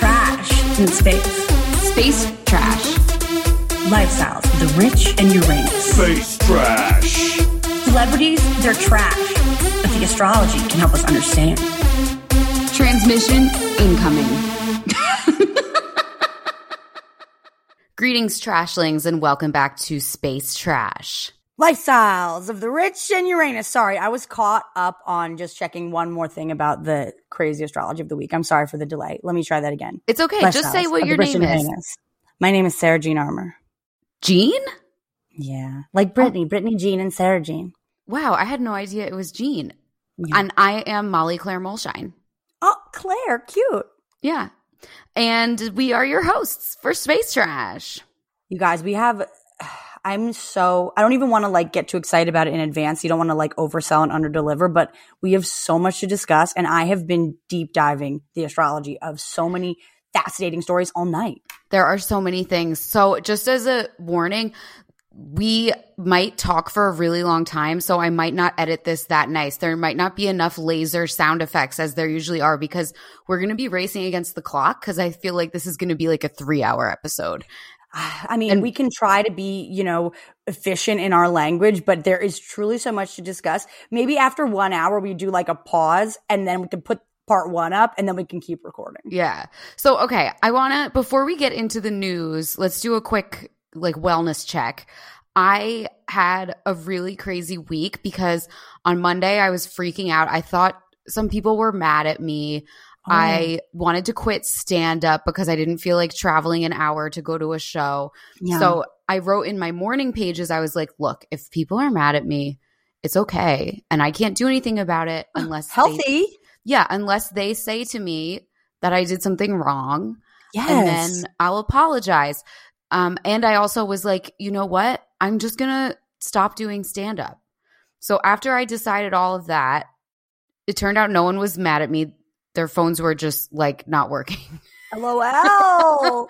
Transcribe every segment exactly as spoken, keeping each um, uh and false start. Trash in space. Space trash. Lifestyles of the rich and Uranus. Space trash. Celebrities, they're trash. But the astrology can help us understand. Transmission incoming. Greetings, trashlings, and welcome back to Space Trash. Lifestyles of the rich and Uranus. Sorry, I was caught up on just checking one more thing about the crazy astrology of the week. I'm sorry for the delay. Let me try that again. It's okay. Lifestyles just say what your name is. Uranus. My name is Sarah Jean Armour. Jean? Yeah. Like Brittany. Oh. Brittany Jean and Sarah Jean. Wow. I had no idea it was Jean. Yeah. And I am Molly Claire Molshine. Oh, Claire. Cute. Yeah. And we are your hosts for Space Trash. You guys, we have... I'm so – I don't even want to, like, get too excited about it in advance. You don't want to, like, oversell and underdeliver, but we have so much to discuss, and I have been deep diving the astrology of so many fascinating stories all night. There are so many things. So just as a warning, we might talk for a really long time, so I might not edit this that nice. There might not be enough laser sound effects as there usually are because we're going to be racing against the clock because I feel like this is going to be like a three-hour episode. I mean, and we can try to be, you know, efficient in our language, but there is truly so much to discuss. Maybe after one hour, we do like a pause and then we can put part one up and then we can keep recording. Yeah. So, okay. I want to, before we get into the news, let's do a quick like wellness check. I had a really crazy week because on Monday I was freaking out. I thought some people were mad at me. I wanted to quit stand-up because I didn't feel like traveling an hour to go to a show. Yeah. So I wrote in my morning pages, I was like, look, if people are mad at me, it's okay. And I can't do anything about it unless – Healthy. They, yeah, unless they say to me that I did something wrong. Yes. And then I'll apologize. Um, and I also was like, you know what? I'm just going to stop doing stand-up. So after I decided all of that, it turned out no one was mad at me. Their phones were just like not working. LOL.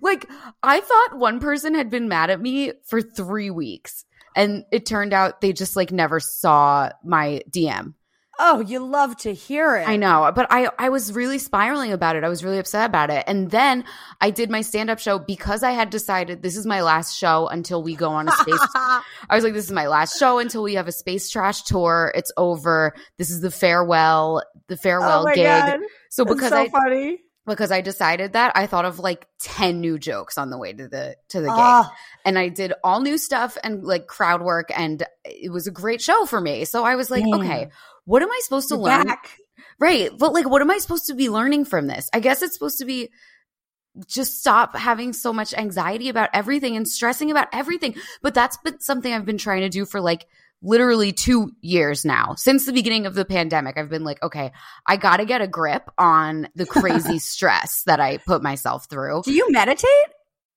Like I thought one person had been mad at me for three weeks and it turned out they just like never saw my D M. Oh, you love to hear it. I know, but I, I was really spiraling about it. I was really upset about it. And then I did my stand-up show because I had decided this is my last show until we go on a space – I was like, this is my last show until we have a space trash tour. It's over. This is the farewell the farewell oh my gig. God. So because so I funny. Because I decided that, I thought of like ten new jokes on the way to the to the oh. gig. And I did all new stuff and like crowd work and it was a great show for me. So I was like, Damn. okay – what am I supposed to You're learn? Back. Right. But like, what am I supposed to be learning from this? I guess it's supposed to be just stop having so much anxiety about everything and stressing about everything. But that's been something I've been trying to do for like literally two years now. Since the beginning of the pandemic, I've been like, okay, I got to get a grip on the crazy stress that I put myself through. Do you meditate?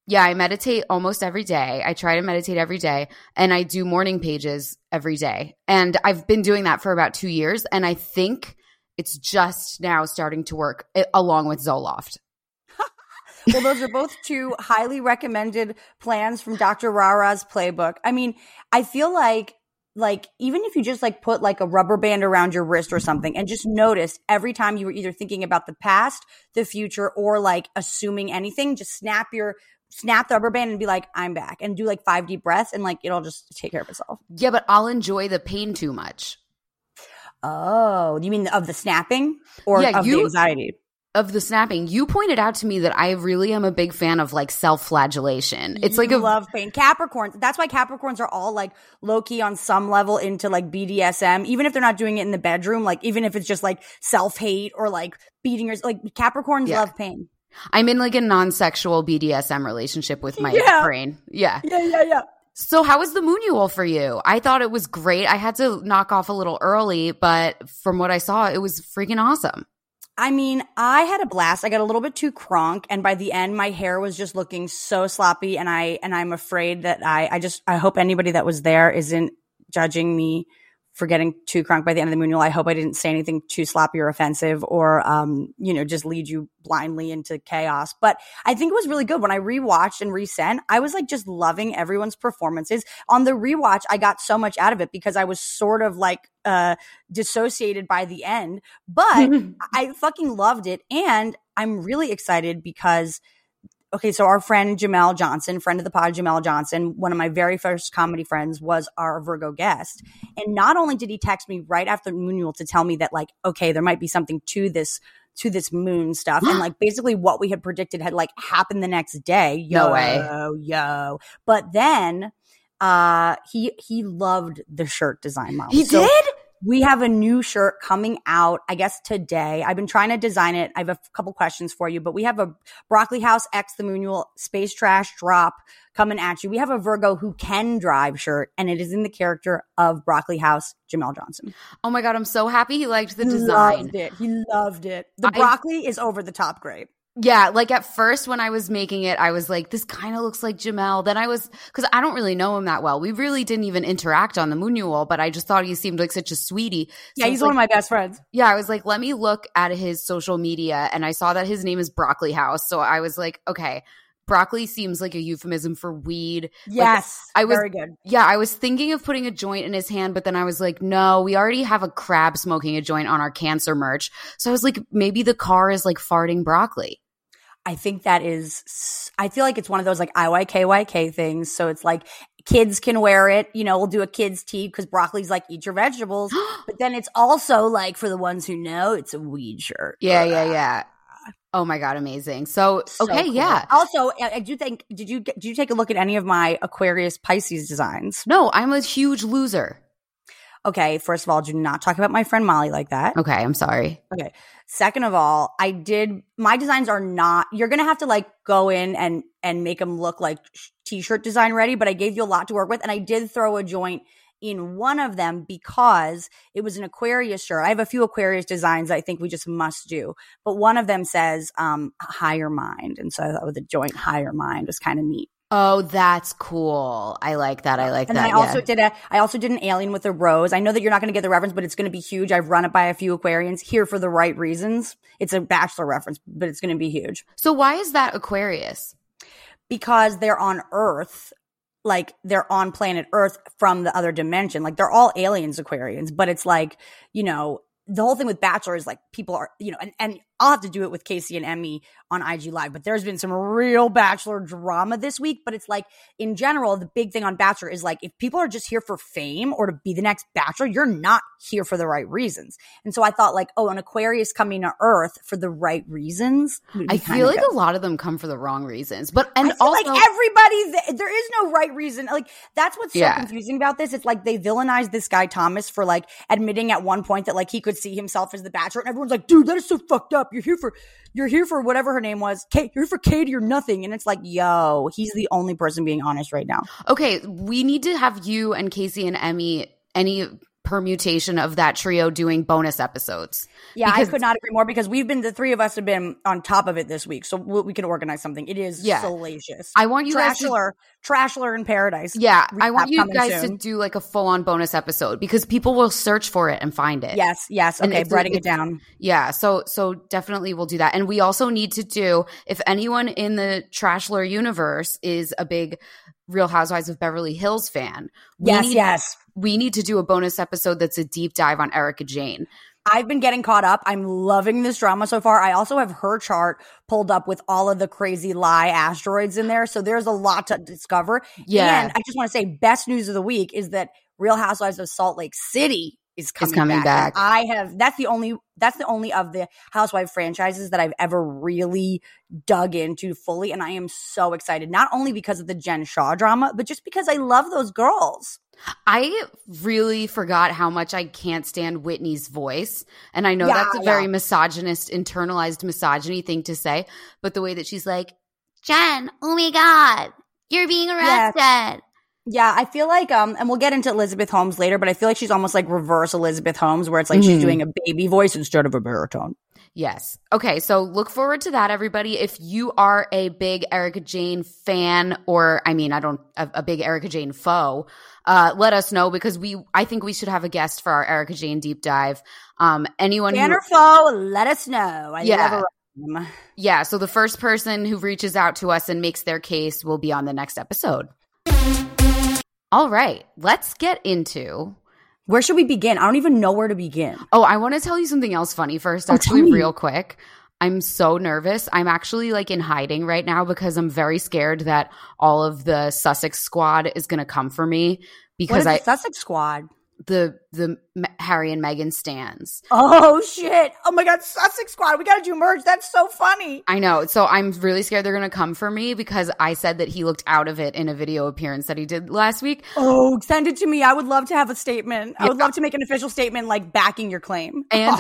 Yeah, I meditate almost every day. I try to meditate every day and I do morning pages every day. And I've been doing that for about two years and I think it's just now starting to work along with Zoloft. Well, those are both two highly recommended plans from Doctor Rara's playbook. I mean, I feel like like even if you just like put like a rubber band around your wrist or something and just notice every time you were either thinking about the past, the future, or like assuming anything, just snap your – snap the rubber band and be like, I'm back, and do like five deep breaths and like it'll just take care of itself. Yeah, but I'll enjoy the pain too much. Oh, you mean of the snapping or yeah, of you, the anxiety? Of the snapping. You pointed out to me that I really am a big fan of like self-flagellation. It's you like a love pain. Capricorns. That's why Capricorns are all like low-key on some level into like B D S M, even if they're not doing it in the bedroom, like even if it's just like self-hate or like beating yourself. Like Capricorns yeah. love pain. I'm in like a non-sexual B D S M relationship with my yeah. brain. Yeah. Yeah, yeah, yeah. So how was the Moonual for you? I thought it was great. I had to knock off a little early, but from what I saw, it was freaking awesome. I mean, I had a blast. I got a little bit too cronk, and by the end, my hair was just looking so sloppy, and, I, and I'm afraid that I, I just – I hope anybody that was there isn't judging me for getting too cronk by the end of the Moonual. I hope I didn't say anything too sloppy or offensive or, um, you know, just lead you blindly into chaos. But I think it was really good. When I rewatched and resent, I was like just loving everyone's performances. On the rewatch, I got so much out of it because I was sort of like uh, dissociated by the end. But I fucking loved it. And I'm really excited because – okay, so our friend Jamel Johnson, friend of the pod Jamel Johnson, one of my very first comedy friends, was our Virgo guest. And not only did he text me right after Moonual to tell me that, like, okay, there might be something to this to this moon stuff. And, like, basically what we had predicted had, like, happened the next day. Yo, no way. Yo, yo. But then uh, he, he loved the shirt design model. He so- did? We have a new shirt coming out, I guess, today. I've been trying to design it. I have a f- couple questions for you, but we have a Broccoli House X the Moonual Space Trash drop coming at you. We have a Virgo Who Can Drive shirt, and it is in the character of Broccoli House, Jamel Johnson. Oh, my God. I'm so happy he liked the he design. He loved it. He loved it. The I- broccoli is over the top great. Yeah, like at first when I was making it, I was like, this kind of looks like Jamel. Then I was – because I don't really know him that well. We really didn't even interact on the Moonual, but I just thought he seemed like such a sweetie. So yeah, he's one like, of my best friends. Yeah, I was like, let me look at his social media, and I saw that his name is Broccoli House. So I was like, okay, broccoli seems like a euphemism for weed. Yes, like, I was, very good. Yeah, I was thinking of putting a joint in his hand, but then I was like, no, we already have a crab smoking a joint on our Cancer merch. So I was like, maybe the car is like farting broccoli. I think that is – I feel like it's one of those like I Y K Y K things. So it's like kids can wear it. You know, we'll do a kids' tee because broccoli's like eat your vegetables. But then it's also like for the ones who know, it's a weed shirt. Yeah, yeah, yeah. Oh, my God. Amazing. So, so okay, cool. Yeah. Also, I do think – did you did you take a look at any of my Aquarius Pisces designs? No, I'm a huge loser. Okay, first of all, do not talk about my friend Molly like that. Okay, I'm sorry. Okay. Second of all, I did – my designs are not – you're going to have to like go in and and make them look like sh- T-shirt design ready, but I gave you a lot to work with, and I did throw a joint in one of them because it was an Aquarius shirt. I have a few Aquarius designs I think we just must do, but one of them says um, higher mind, and so I thought with the joint higher mind was kind of neat. Oh, that's cool. I like that. I like and that. And I also yeah. did a I also did an alien with a rose. I know that you're not going to get the reference, but it's going to be huge. I've run it by a few Aquarians here for the right reasons. It's a Bachelor reference, but it's going to be huge. So why is that Aquarius? Because they're on Earth. Like they're on planet Earth from the other dimension. Like they're all aliens, Aquarians, but it's like, you know, the whole thing with Bachelor is like people are, you know, and, and I'll have to do it with Casey and Emmy on I G Live, but there's been some real Bachelor drama this week. But it's like in general, the big thing on Bachelor is like if people are just here for fame or to be the next Bachelor, you're not here for the right reasons. And so I thought like, oh, an Aquarius coming to Earth for the right reasons. I feel like good. A lot of them come for the wrong reasons. But and I feel also like everybody, there is no right reason. Like that's what's so yeah. confusing about this. It's like they villainized this guy Thomas for like admitting at one point that like he could see himself as the Bachelor, and everyone's like, dude, that is so fucked up. You're here for you're here for whatever her name was. Kate, you're here for Katie, you're nothing. And it's like, yo, he's the only person being honest right now. Okay, we need to have you and Casey and Emmy, any permutation of that trio, doing bonus episodes. Yeah, because- I could not agree more, because we've been, the three of us have been on top of it this week. So we can organize something. It is yeah. salacious. I want you guys to- Trashler in Paradise. Yeah, I want you guys soon. to do like a full-on bonus episode, because people will search for it and find it. Yes, yes. Okay, writing it down. Yeah, so so definitely we'll do that. And we also need to do, if anyone in the Trashler universe is a big Real Housewives of Beverly Hills fan, we yes, need, yes. we need to do a bonus episode that's a deep dive on Erika Jayne. I've been getting caught up. I'm loving this drama so far. I also have her chart pulled up with all of the crazy lie asteroids in there. So there's a lot to discover. Yeah. And I just want to say, best news of the week is that Real Housewives of Salt Lake City is coming, is coming back. back. I have, that's the only, that's the only of the Housewife franchises that I've ever really dug into fully. And I am so excited, not only because of the Jen Shaw drama, but just because I love those girls. I really forgot how much I can't stand Whitney's voice. And I know yeah, that's a very yeah. misogynist, internalized misogyny thing to say, but the way that she's like, Jen, oh my God, you're being arrested. Yes. Yeah, I feel like, um, and we'll get into Elizabeth Holmes later, but I feel like she's almost like reverse Elizabeth Holmes, where it's like mm-hmm. she's doing a baby voice instead of a baritone. Yes. Okay, so look forward to that, everybody. If you are a big Erika Jayne fan, or I mean, I don't a, a big Erika Jayne foe, uh, let us know, because we I think we should have a guest for our Erika Jayne deep dive. Um, anyone fan who- or foe, let us know. I yeah. Never- yeah. So the first person who reaches out to us and makes their case will be on the next episode. All right, let's get into... Where should we begin? I don't even know where to begin. Oh, I want to tell you something else funny first, oh, actually, real quick. I'm so nervous. I'm actually like in hiding right now because I'm very scared that all of the Sussex Squad is going to come for me. Because what is I, the Sussex Squad? The the Harry and Meghan stans. Oh, shit. Oh, my God. Sussex Squad. We got to do merge. That's so funny. I know. So I'm really scared they're going to come for me because I said that he looked out of it in a video appearance that he did last week. Oh, send it to me. I would love to have a statement. Yeah. I would love to make an official statement like backing your claim. And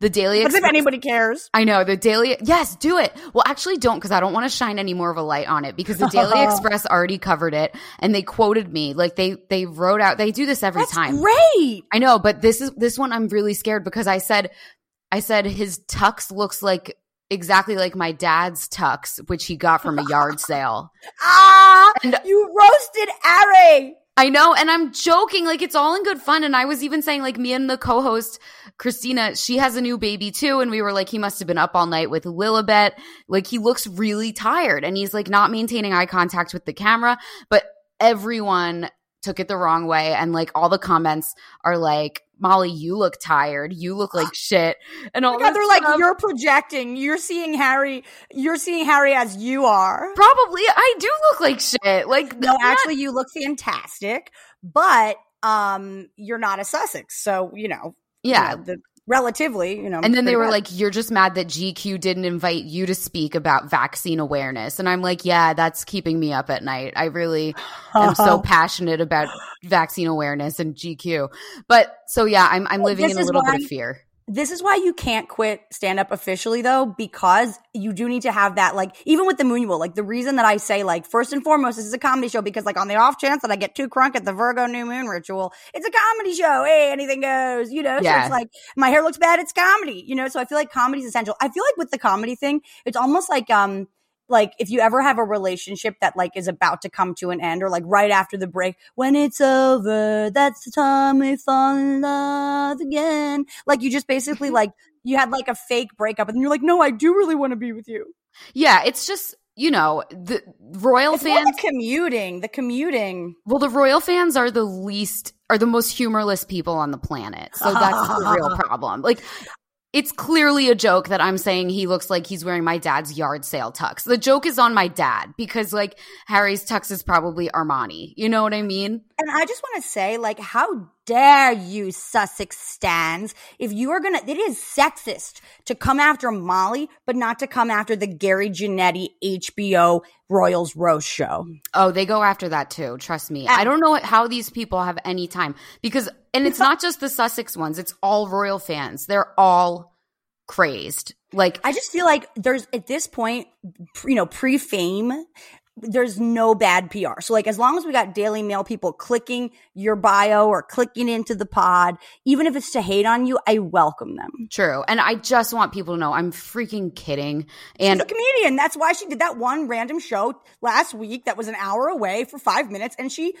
the Daily Express. As if anybody cares. I know. The Daily. Yes, do it. Well, actually don't, because I don't want to shine any more of a light on it, because the Daily Express already covered it and they quoted me. Like they, they wrote out. They do this every That's time. Great. I know, but this is this one I'm really scared, because I said I said his tux looks like exactly like my dad's tux, which he got from a yard sale. Ah, and you roasted Ari. I know, and I'm joking, like it's all in good fun, and I was even saying, like, me and the co-host Christina, she has a new baby too, and we were like, he must have been up all night with Lilibet, like he looks really tired, and he's like not maintaining eye contact with the camera, but everyone took it the wrong way, and like all the comments are like, Molly, you look tired, you look like shit, and all oh my God, they're stuff. Like, you're projecting, you're seeing Harry you're seeing Harry as you are. Probably I do look like shit, like no, actually not- you look fantastic, but um you're not a Sussex, so you know yeah you know, the relatively, you know. And then they were bad. Like, you're just mad that G Q didn't invite you to speak about vaccine awareness. And I'm like, yeah, that's keeping me up at night. I really am so passionate about vaccine awareness and G Q. But so, yeah, I'm I'm living this in a little why, bit of fear. This is why you can't quit stand-up officially, though, because you do need to have that, like, even with the Moonual, like, the reason that I say, like, first and foremost, this is a comedy show, because, like, on the off chance that I get too crunk at the Virgo new moon ritual, it's a comedy show. Hey, anything goes, you know? Yeah. So it's like, my hair looks bad, it's comedy, you know? So I feel like comedy is essential. I feel like with the comedy thing, it's almost like, um, like, if you ever have a relationship that, like, is about to come to an end, or, like, right after the break, when it's over, that's the time we fall in love again. Like, you just basically, like, you had, like, a fake breakup, and you're like, no, I do really want to be with you. Yeah, it's just, you know, the royal it's fans. It's the commuting, the commuting. Well, the royal fans are the least, are the most humorless people on the planet. So that's the real problem. Like, it's clearly a joke that I'm saying he looks like he's wearing my dad's yard sale tux. The joke is on my dad, because, like, Harry's tux is probably Armani. You know what I mean? And I just want to say, like, how dare you, Sussex stans, if you are going to – it is sexist to come after Molly, but not to come after the Gary Gennady H B O Royals Roast show. Oh, they go after that too. Trust me. And- I don't know how these people have any time, because – and it's not just the Sussex ones. It's all royal fans. They're all crazed. Like, I just feel like there's, at this point, you know, pre-fame – there's no bad P R. So, like, as long as we got Daily Mail people clicking your bio or clicking into the pod, even if it's to hate on you, I welcome them. True. And I just want people to know I'm freaking kidding. And she's a comedian. That's why she did that one random show last week that was an hour away for five minutes. And she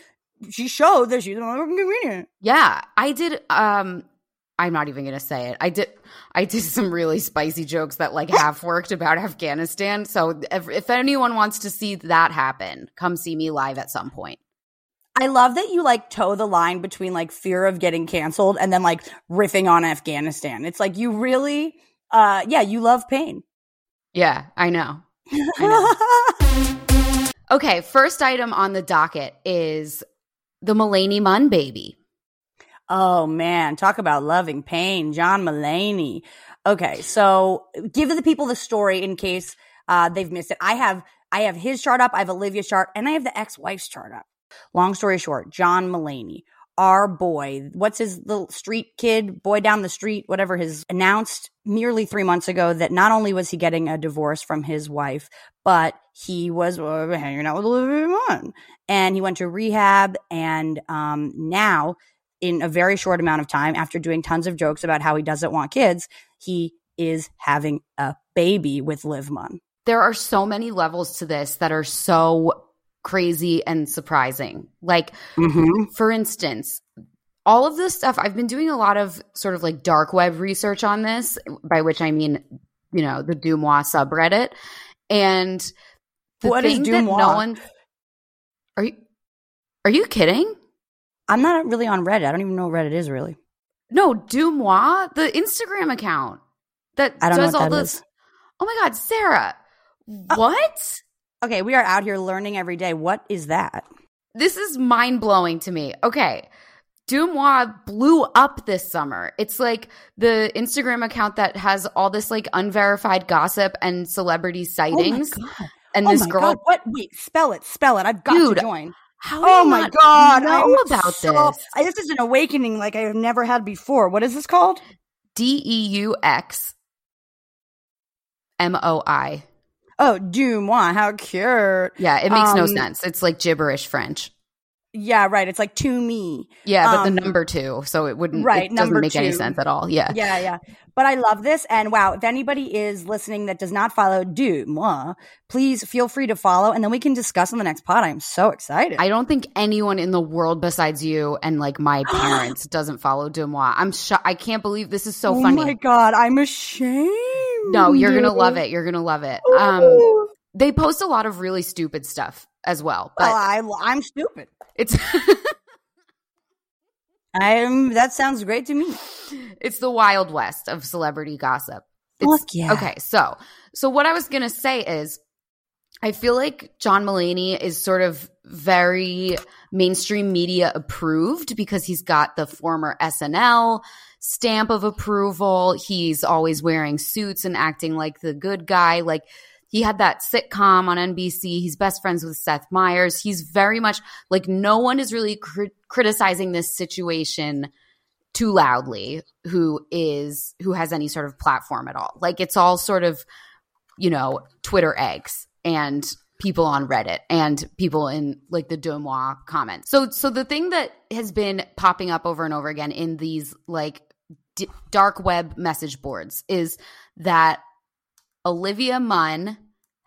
she showed that she's a comedian. Yeah. I did um – I'm not even going to say it. I did I did some really spicy jokes that, like, half worked about Afghanistan. So if, if anyone wants to see that happen, come see me live at some point. I love that you, like, toe the line between, like, fear of getting canceled and then, like, riffing on Afghanistan. It's like you really uh, – yeah, you love pain. Yeah, I know. I know. Okay, first item on the docket is the Mulaney Munn baby. Oh, man. Talk about loving pain. John Mulaney. Okay. So give the people the story in case uh, they've missed it. I have I have his chart up. I have Olivia's chart. And I have the ex-wife's chart up. Long story short, John Mulaney, our boy, what's his little street kid, boy down the street, whatever, his announced nearly three months ago that not only was he getting a divorce from his wife, but he was uh, hanging out with Olivia Munn. And he went to rehab, and um, now in a very short amount of time, after doing tons of jokes about how he doesn't want kids, he is having a baby with Liv Munn. There are so many levels to this that are so crazy and surprising. Like, mm-hmm. for instance, all of this stuff, I've been doing a lot of sort of like dark web research on this, by which I mean, you know, the Deux Moi subreddit. And the what thing is Deux Moi? No one, are you, are you kidding? I'm not really on Reddit. I don't even know what Reddit is, really. No, Deux Moi, the Instagram account that I don't does know what all that this. Is. Oh my God, Sarah. What? Oh. Okay, we are out here learning every day. What is that? This is mind-blowing to me. Okay, Deux Moi blew up this summer. It's like the Instagram account that has all this like unverified gossip and celebrity sightings. Oh my God. And oh this my girl. God. What? Wait, spell it, spell it. I've got Dude, to join. How do oh you my not God, know I'm about so, this? I, this is an awakening like I've never had before. What is this called? D E U X M O I. Oh, Deux Moi, how cute. Yeah, it makes um, no sense. It's like gibberish French. Yeah, right. It's like to me. Yeah, but um, the number two, so it wouldn't right, it doesn't make two. any sense at all. Yeah. Yeah, yeah. But I love this, and wow, if anybody is listening that does not follow Deux Moi, please feel free to follow, and then we can discuss on the next pod. I am so excited. I don't think anyone in the world besides you and like my parents doesn't follow Deux Moi. I'm sh- I can't believe this is so oh funny. Oh my God, I'm ashamed. No, you're going to love it. You're going to love it. Um, they post a lot of really stupid stuff as well. But well, I, I'm stupid. It's I'm. That sounds great to me. It's the Wild West of celebrity gossip. It's, yeah. Okay, so so what I was going to say is I feel like John Mulaney is sort of very mainstream media approved because he's got the former S N L stamp of approval. He's always wearing suits and acting like the good guy. Like, he had that sitcom on N B C. He's best friends with Seth Meyers. He's very much like, no one is really cr- criticizing this situation too loudly who is who has any sort of platform at all. Like, it's all sort of, you know, Twitter eggs and people on Reddit and people in like the Deux Moi comments. So so the thing that has been popping up over and over again in these like d- dark web message boards is that Olivia Munn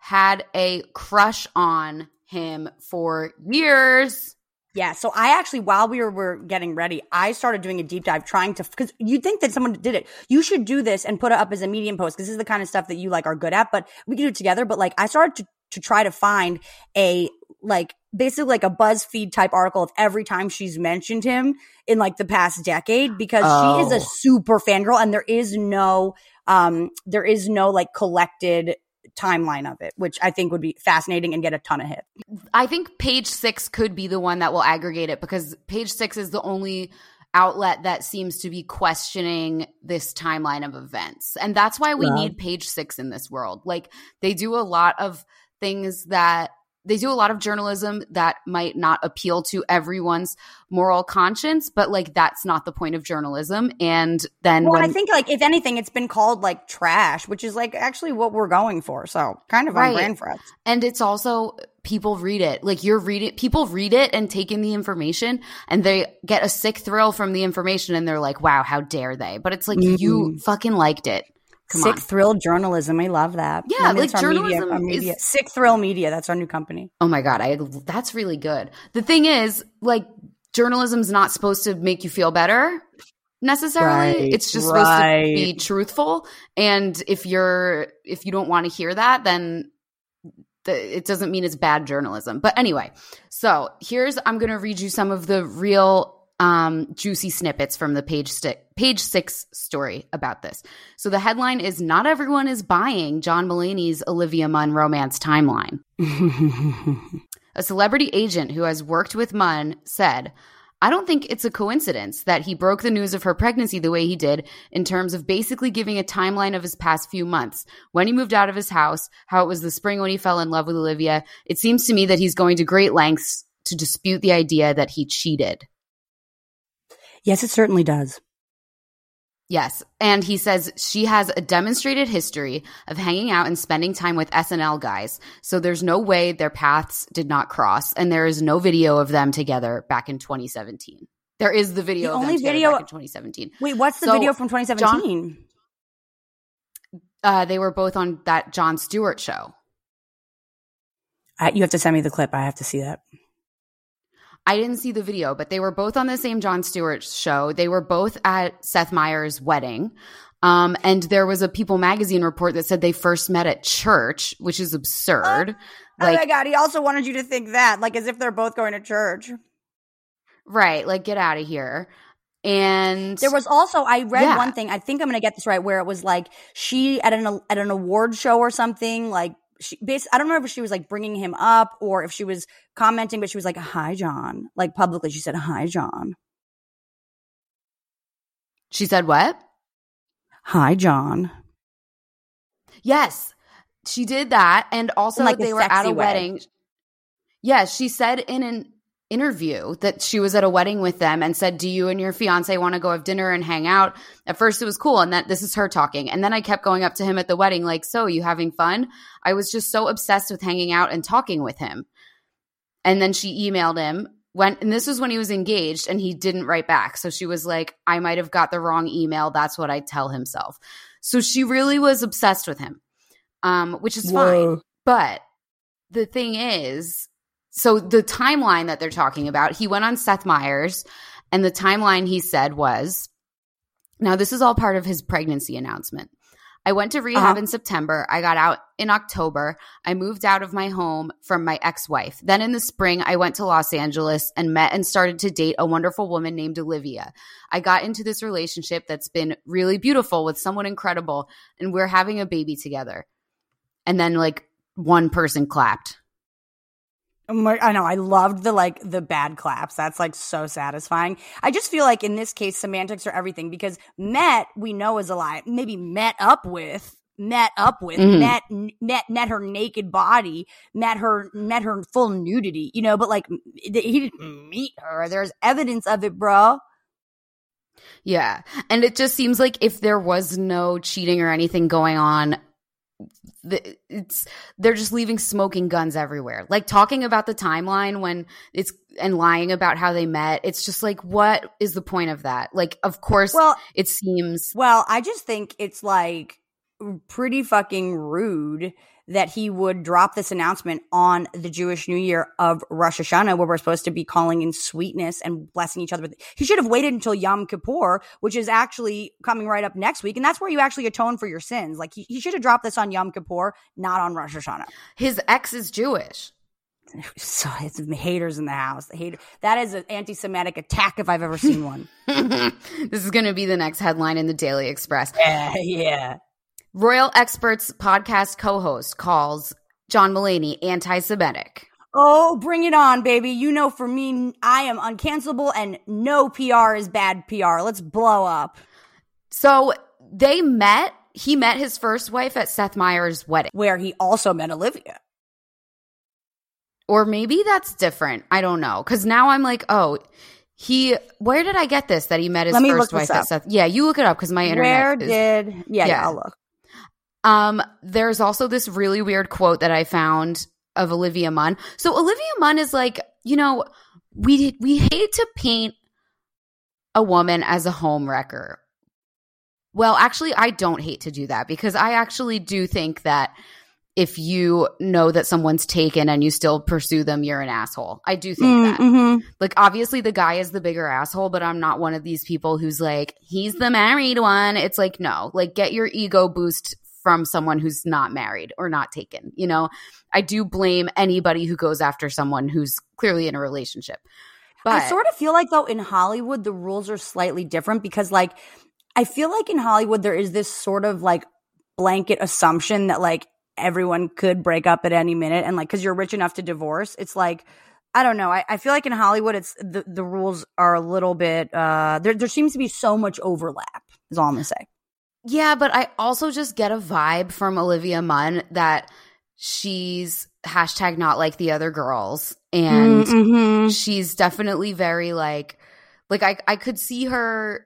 had a crush on him for years. Yeah. So I actually, while we were, were getting ready, I started doing a deep dive trying to, because you'd think that someone did it. You should do this and put it up as a Medium post, because this is the kind of stuff that you like are good at, but we can do it together. But like, I started to, to try to find a, like, basically like a BuzzFeed type article of every time she's mentioned him in like the past decade, because oh. she is a super fangirl, and there is no, um, there is no like collected timeline of it, which I think would be fascinating and get a ton of hits. I think Page Six could be the one that will aggregate it, because Page Six is the only outlet that seems to be questioning this timeline of events. And that's why we yeah. need Page Six in this world. Like, they do a lot of things that They do a lot of journalism that might not appeal to everyone's moral conscience, but like, that's not the point of journalism. And then well, when- I think like, if anything, it's been called like trash, which is like actually what we're going for. So kind of right. on brand for us. And it's also, people read it. Like, you're reading, people read it and take in the information, and they get a sick thrill from the information, and they're like, wow, how dare they? But it's like, mm-hmm. you fucking liked it. Come Sick on. Thrill journalism. I love that. Yeah, I mean, like, journalism media, media. is – Sick Thrill Media. That's our new company. Oh, my God. I That's really good. The thing is, like, journalism's not supposed to make you feel better necessarily. Right, it's just right. supposed to be truthful. And if you're – if you don't want to hear that, then the, it doesn't mean it's bad journalism. But anyway, so here's – I'm going to read you some of the real – Um, juicy snippets from the page, st- page six story about this. So the headline is, "Not everyone is buying John Mulaney's Olivia Munn romance timeline." A celebrity agent who has worked with Munn said, "I don't think it's a coincidence that he broke the news of her pregnancy the way he did, in terms of basically giving a timeline of his past few months, when he moved out of his house, how it was the spring when he fell in love with Olivia. It seems to me that he's going to great lengths to dispute the idea that he cheated." Yes, it certainly does. Yes. And he says she has a demonstrated history of hanging out and spending time with S N L guys. So there's no way their paths did not cross. And there is no video of them together back in twenty seventeen. There is the video the of only them video back in twenty seventeen. Wait, what's the so video from twenty seventeen? John, uh, they were both on that Jon Stewart show. I, you have to send me the clip. I have to see that. I didn't see the video, but they were both on the same Jon Stewart show. They were both at Seth Meyers' wedding. Um, and there was a People magazine report that said they first met at church, which is absurd. Oh, like, oh my God. He also wanted you to think that, like as if they're both going to church. Right. Like, get out of here. And there was also, I read yeah. one thing, I think I'm going to get this right, where it was like she at an at an award show or something, like, She, I don't remember if she was like bringing him up or if she was commenting, but she was like, hi, John. Like publicly, she said, hi, John. She said what? Hi, John. Yes, she did that. And also like they were at a wedding. Way. Yeah, she said in an interview that she was at a wedding with them and said, do you and your fiance want to go have dinner and hang out? At first it was cool. And that this is her talking. And then I kept going up to him at the wedding like, so you having fun? I was just so obsessed with hanging out and talking with him. And then she emailed him when, and this was when he was engaged and he didn't write back. So she was like, I might have got the wrong email. That's what I tell himself. So she really was obsessed with him, um, which is Whoa. fine. But the thing is, so the timeline that they're talking about, he went on Seth Meyers, and the timeline he said was, now this is all part of his pregnancy announcement. I went to rehab uh-huh. in September. I got out in October. I moved out of my home from my ex-wife. Then in the spring, I went to Los Angeles and met and started to date a wonderful woman named Olivia. I got into this relationship that's been really beautiful with someone incredible, and we're having a baby together. And then like one person clapped. I know. I loved the like the bad claps. That's like so satisfying. I just feel like in this case, semantics are everything because met we know is a lie. Maybe met up with, met up with, mm-hmm. met met met her naked body, met her met her full nudity. You know, but like he didn't meet her. There's evidence of it, bro. Yeah, and it just seems like if there was no cheating or anything going on. The, it's they're just leaving smoking guns everywhere. Like talking about the timeline when it's and lying about how they met. It's just like, what is the point of that? Like, of course, well, it seems. Well, I just think it's like pretty fucking rude that he would drop this announcement on the Jewish New Year of Rosh Hashanah, where we're supposed to be calling in sweetness and blessing each other. He should have waited until Yom Kippur, which is actually coming right up next week. And that's where you actually atone for your sins. Like he, he should have dropped this on Yom Kippur, not on Rosh Hashanah. His ex is Jewish. So it's haters in the house. The hater. That is an anti-Semitic attack if I've ever seen one. This is going to be the next headline in the Daily Express. Yeah, yeah. Royal Experts podcast co-host calls John Mulaney anti-Semitic. Oh, bring it on, baby. You know, for me, I am uncancelable and no P R is bad P R. Let's blow up. So they met. He met his first wife at Seth Meyers' wedding. Where he also met Olivia. Or maybe that's different. I don't know. Because now I'm like, oh, he – where did I get this that he met his Let me first look wife this up. At Seth – yeah, you look it up because my internet Where is, did – yeah, yeah, I'll look. Um, there's also this really weird quote that I found of Olivia Munn. So Olivia Munn is like, you know, we we hate to paint a woman as a home wrecker. Well, actually, I don't hate to do that because I actually do think that if you know that someone's taken and you still pursue them, you're an asshole. I do think mm, that. Mm-hmm. Like, obviously, the guy is the bigger asshole, but I'm not one of these people who's like, he's the married one. It's like, no, like get your ego boost from someone who's not married or not taken. You know, I do blame anybody who goes after someone who's clearly in a relationship. But I sort of feel like, though, in Hollywood, the rules are slightly different because, like, I feel like in Hollywood, there is this sort of, like, blanket assumption that, like, everyone could break up at any minute. And, like, because you're rich enough to divorce, it's like, I don't know. I, I feel like in Hollywood, it's the, the rules are a little bit uh, – there, there seems to be so much overlap is all I'm going to say. Yeah, but I also just get a vibe from Olivia Munn that she's hashtag not like the other girls. And mm-hmm. she's definitely very like, Like I, I could see her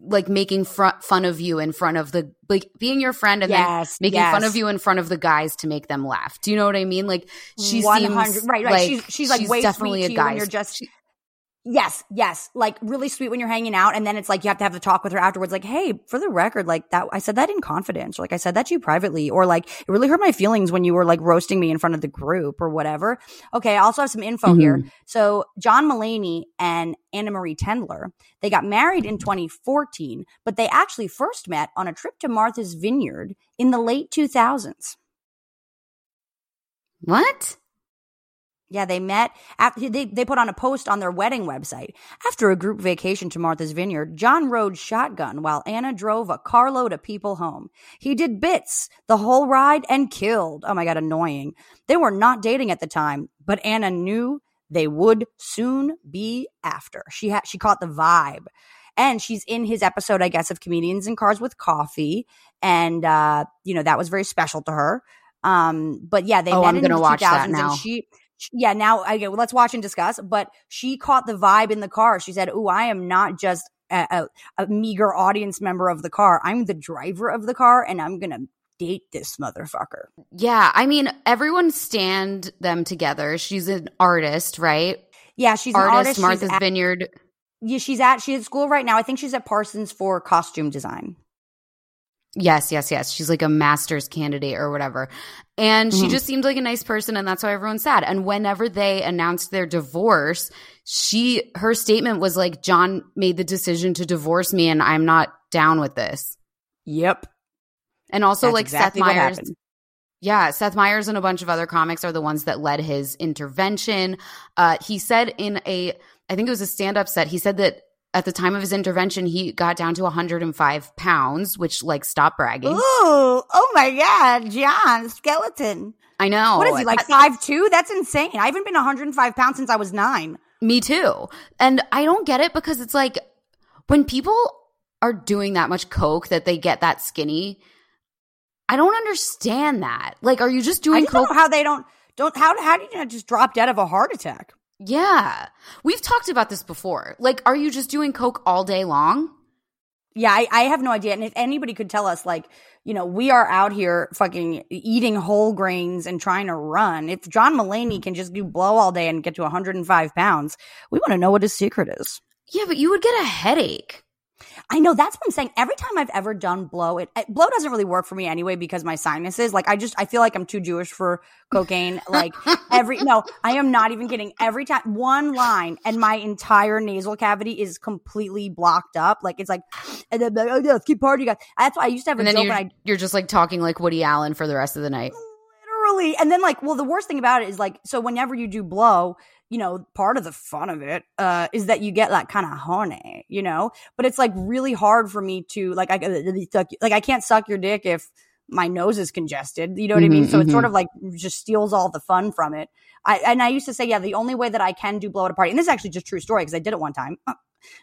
like making fr- fun of you in front of the, like being your friend and yes, then making yes. fun of you in front of the guys to make them laugh. Do you know what I mean? Like she seems right, right. Like she's, she's like she's way definitely sweet to you when you're just. She, Yes, yes. Like really sweet when you're hanging out, and then it's like you have to have the talk with her afterwards, like, hey, for the record, like that I said that in confidence, or like I said that to you privately, or like it really hurt my feelings when you were like roasting me in front of the group or whatever. Okay, I also have some info mm-hmm. here. So John Mulaney and Anna Marie Tendler, they got married in twenty fourteen, but they actually first met on a trip to Martha's Vineyard in the late two thousands. What? Yeah, they met after they, they put on a post on their wedding website. After a group vacation to Martha's Vineyard, John rode shotgun while Anna drove a carload of people home. He did bits the whole ride and killed. Oh my God, annoying. They were not dating at the time, but Anna knew they would soon be after. She ha- she caught the vibe. And she's in his episode, I guess, of Comedians in Cars with Coffee. And, uh, you know, that was very special to her. Um, but yeah, they oh, met I'm in gonna the watch two thousands that now. And she – Yeah, now okay, well, let's watch and discuss. But she caught the vibe in the car. She said, "Ooh, I am not just a, a, a meager audience member of the car. I'm the driver of the car, and I'm gonna date this motherfucker." Yeah, I mean, everyone stand them together. She's an artist, right? Yeah, she's artist, an artist. Martha's she's Vineyard. At, yeah, she's at she's at school right now. I think she's at Parsons for costume design. Yes, yes, yes. She's like a master's candidate or whatever. And she mm-hmm. just seemed like a nice person, and that's why everyone's sad. And whenever they announced their divorce, she her statement was like, John made the decision to divorce me, and I'm not down with this. Yep. And also that's like exactly Seth Meyers. Yeah, Seth Meyers and a bunch of other comics are the ones that led his intervention. Uh, he said in a – I think it was a stand-up set, he said that at the time of his intervention, he got down to one hundred five pounds, which, like, stop bragging. Ooh, oh my God, John, skeleton. I know. What is he, like five two? That's insane. I haven't been one hundred five pounds since I was nine. Me too. And I don't get it because it's like when people are doing that much coke that they get that skinny, I don't understand that. Like, are you just doing I just coke? I don't know how they don't, don't – how, how do you not just drop dead of a heart attack? Yeah. We've talked about this before. Like, are you just doing coke all day long? Yeah, I, I have no idea. And if anybody could tell us, like, you know, we are out here fucking eating whole grains and trying to run. If John Mulaney can just do blow all day and get to one hundred five pounds, we want to know what his secret is. Yeah, but you would get a headache. I know. That's what I'm saying. Every time I've ever done blow, it, it blow doesn't really work for me anyway because my sinuses, like I just, I feel like I'm too Jewish for cocaine. Like every, no, I am not even kidding. Every time one line and my entire nasal cavity is completely blocked up. Like it's like, and then, oh yeah, let's keep partying, guys. That's why I used to have a and joke. You're, and I, you're just like talking like Woody Allen for the rest of the night. Literally. And then like, well, the worst thing about it is like, so whenever you do blow, you know, part of the fun of it uh, is that you get like kind of horny, you know, but it's like really hard for me to like, I like I can't suck your dick if my nose is congested. You know what mm-hmm, I mean? So mm-hmm. It sort of like just steals all the fun from it. I, and I used to say, yeah, the only way that I can do blow at a party. And this is actually just true story because I did it one time,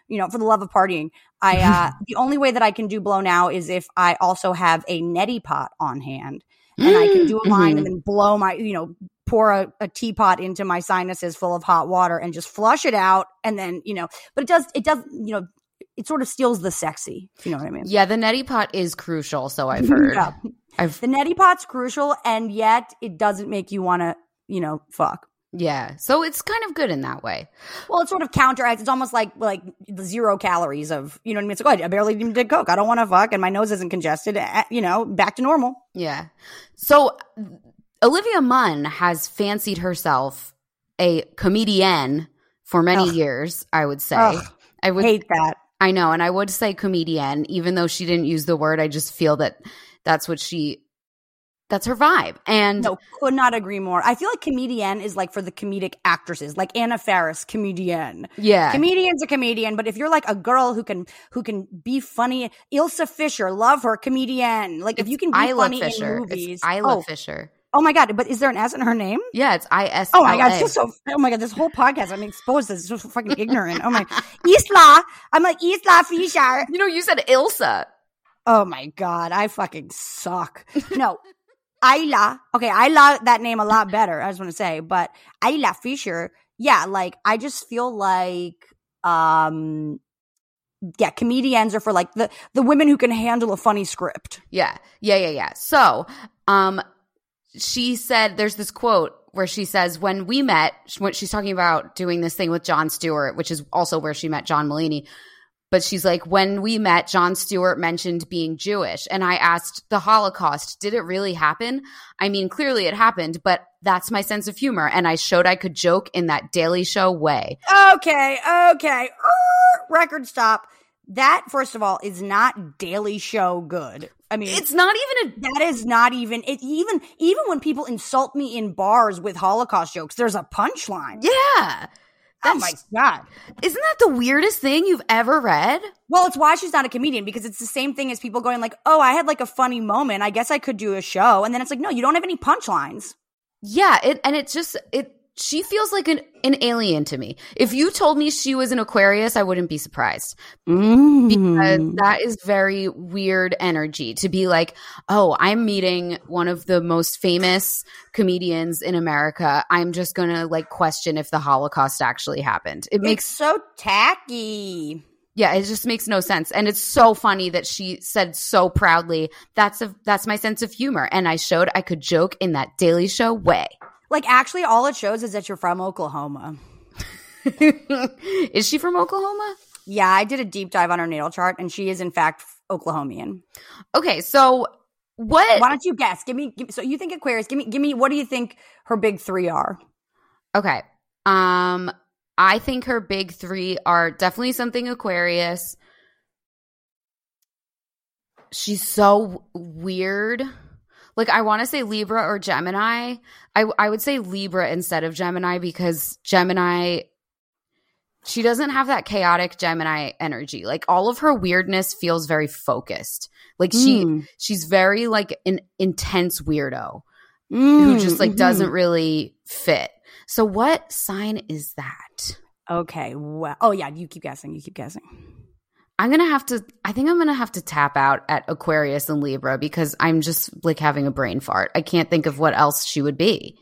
you know, for the love of partying. I uh, the only way that I can do blow now is if I also have a neti pot on hand and I can do a line mm-hmm. and then blow my, you know, pour a, a teapot into my sinuses full of hot water and just flush it out. And then, you know, but it does, it does, you know, it sort of steals the sexy, if you know what I mean? Yeah. The neti pot is crucial. So I've heard. Yeah. I've- the neti pot's crucial and yet it doesn't make you want to, you know, fuck. Yeah. So it's kind of good in that way. Well, it sort of counteracts. It's almost like, like the zero calories of, you know what I mean? It's like, oh, I barely even did coke. I don't want to fuck. And my nose isn't congested, you know, back to normal. Yeah. So Olivia Munn has fancied herself a comedienne for many Ugh. years, I would say. Ugh. I would hate that. I know, and I would say comedienne, even though she didn't use the word. I just feel that that's what she – that's her vibe. And no, could not agree more. I feel like comedienne is like for the comedic actresses, like Anna Faris, comedienne. Yeah. Comedian's a comedian, but if you're like a girl who can who can be funny – Ilsa Fisher, love her, comedienne. Like it's if you can be Isla funny Fisher. in movies. It's Isla oh. Fisher. Oh my God, but is there an S in her name? Yeah, it's I S L A. Oh my God, I feel so – oh my God, this whole podcast, I'm exposed to this. It's so fucking ignorant. Oh my – Isla. I'm like, Isla Fisher. You know, you said Ilsa. Oh my God, I fucking suck. No, Isla. Okay, I love that name a lot better, I just want to say. But Isla Fisher, yeah, like I just feel like um, yeah, comedians are for like the, the women who can handle a funny script. Yeah. Yeah, yeah, yeah. So um, she said, there's this quote where she says, when we met, when she's talking about doing this thing with Jon Stewart, which is also where she met John Mulaney. But she's like, when we met, Jon Stewart mentioned being Jewish. And I asked, the Holocaust, did it really happen? I mean, clearly it happened, but that's my sense of humor. And I showed I could joke in that Daily Show way. Okay, okay. Er, record stop. That, first of all, is not Daily Show good. I mean, it's not even a. That is not even. It even even when people insult me in bars with Holocaust jokes, there's a punchline. Yeah. That's, oh my God. Isn't that the weirdest thing you've ever read? Well, it's why she's not a comedian, because it's the same thing as people going like, oh, I had like a funny moment. I guess I could do a show. And then it's like, no, you don't have any punchlines. Yeah. It, and it's just, it. She feels like an, an alien to me. If you told me she was an Aquarius, I wouldn't be surprised. Mm. Because that is very weird energy to be like, oh, I'm meeting one of the most famous comedians in America. I'm just going to like question if the Holocaust actually happened. It it's makes so tacky. Yeah, it just makes no sense. And it's so funny that she said so proudly, that's a, that's my sense of humor. And I showed I could joke in that Daily Show way. Like, actually, all it shows is that you're from Oklahoma. Is she from Oklahoma? Yeah, I did a deep dive on her natal chart, and she is, in fact, Oklahomian. Okay, so what – why don't you guess? Give me – so you think Aquarius. Give me – Give me. What do you think her big three are? Okay. Um, I think her big three are definitely something Aquarius. She's so weird. Like, I want to say Libra or Gemini. I I would say Libra instead of Gemini, because Gemini, she doesn't have that chaotic Gemini energy. Like, all of her weirdness feels very focused. Like, she mm. she's very, like, an intense weirdo mm. who just, like, mm-hmm. doesn't really fit. So what sign is that? Okay. Well, oh, yeah. You keep guessing. You keep guessing. I'm going to have to – I think I'm going to have to tap out at Aquarius and Libra, because I'm just like having a brain fart. I can't think of what else she would be.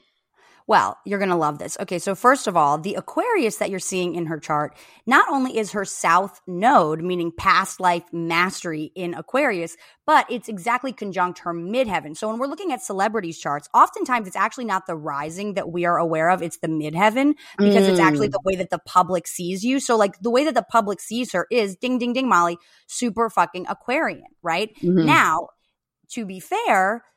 Well, you're going to love this. Okay, so first of all, the Aquarius that you're seeing in her chart, not only is her south node, meaning past life mastery in Aquarius, but it's exactly conjunct her midheaven. So when we're looking at celebrities' charts, oftentimes it's actually not the rising that we are aware of. It's the midheaven, because mm. it's actually the way that the public sees you. So like the way that the public sees her is, ding, ding, ding, Molly, super fucking Aquarian, right? Mm-hmm. Now, to be fair –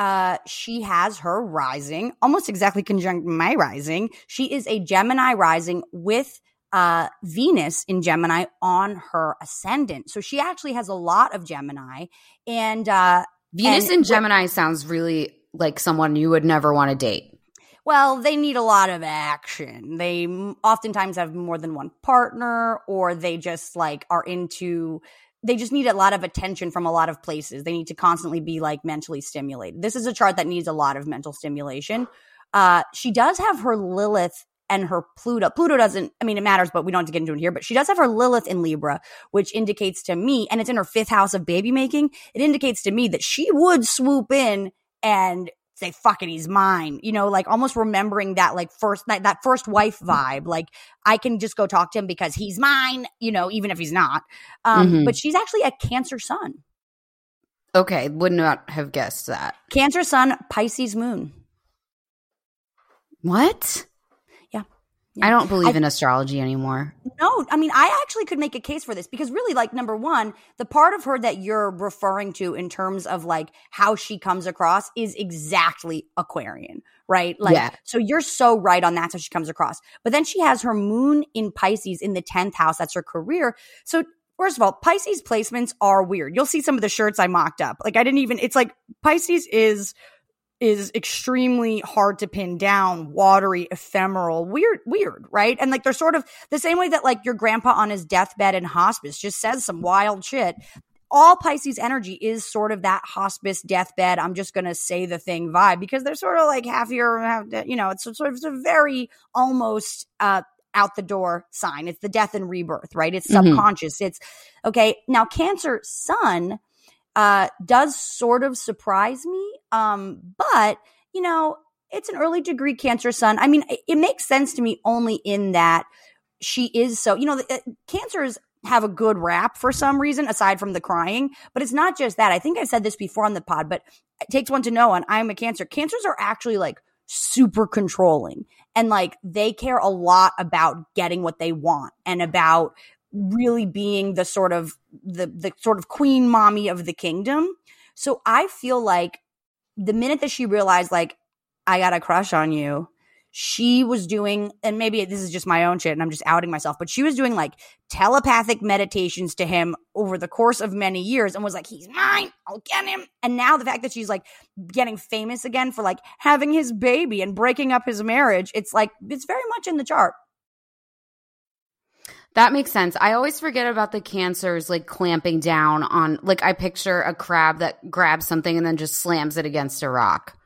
Uh, she has her rising, almost exactly conjunct my rising. She is a Gemini rising with uh, Venus in Gemini on her ascendant. So she actually has a lot of Gemini. And uh, Venus in Gemini sounds really like someone you would never want to date. Well, they need a lot of action. They oftentimes have more than one partner, or they just like are into – they just need a lot of attention from a lot of places. They need to constantly be like mentally stimulated. This is a chart that needs a lot of mental stimulation. Uh, she does have her Lilith and her Pluto. Pluto doesn't, I mean, it matters, but we don't have to get into it here. But she does have her Lilith in Libra, which indicates to me, and it's in her fifth house of baby making, it indicates to me that she would swoop in and say, fuck it, he's mine. You know, like almost remembering that like first night, that first wife vibe. Like I can just go talk to him because he's mine, you know, even if he's not. Um, mm-hmm. But she's actually a Cancer sun. Okay. Would not have guessed that. Cancer sun, Pisces moon. What? Yeah. yeah. I don't believe I, in astrology anymore. No. I mean, I actually could make a case for this, because really like number one, the part of her that you're referring to in terms of like how she comes across is exactly Aquarian, right? Like, yeah. So you're so right on that. So she comes across. But then she has her moon in Pisces in the tenth house. That's her career. So first of all, Pisces placements are weird. You'll see some of the shirts I mocked up. Like I didn't even, it's like Pisces is is extremely hard to pin down, watery, ephemeral, weird, weird, right? And like they're sort of the same way that like your grandpa on his deathbed in hospice just says some wild shit. All Pisces energy is sort of that hospice deathbed, I'm just going to say the thing vibe, because they're sort of like half your, you know, it's sort of it's a very almost uh, out the door sign. It's the death and rebirth, right? It's subconscious. Mm-hmm. It's okay. Now Cancer sun uh, does sort of surprise me. Um, but, you know, it's an early degree Cancer sun. I mean, it, it makes sense to me only in that she is so, you know, the, uh, cancers have a good rap for some reason, aside from the crying. But it's not just that. I think I've said this before on the pod, but it takes one to know, and I'm a Cancer. Cancers are actually like super controlling, and like they care a lot about getting what they want and about really being the sort of the the sort of queen mommy of the kingdom. So I feel like the minute that she realized, like, I got a crush on you, she was doing, and maybe this is just my own shit and I'm just outing myself, but she was doing like telepathic meditations to him over the course of many years and was like, he's mine, I'll get him. And now the fact that she's like getting famous again for like having his baby and breaking up his marriage, it's like, it's very much in the chart. That makes sense. I always forget about the Cancers like clamping down on, like, I picture a crab that grabs something and then just slams it against a rock.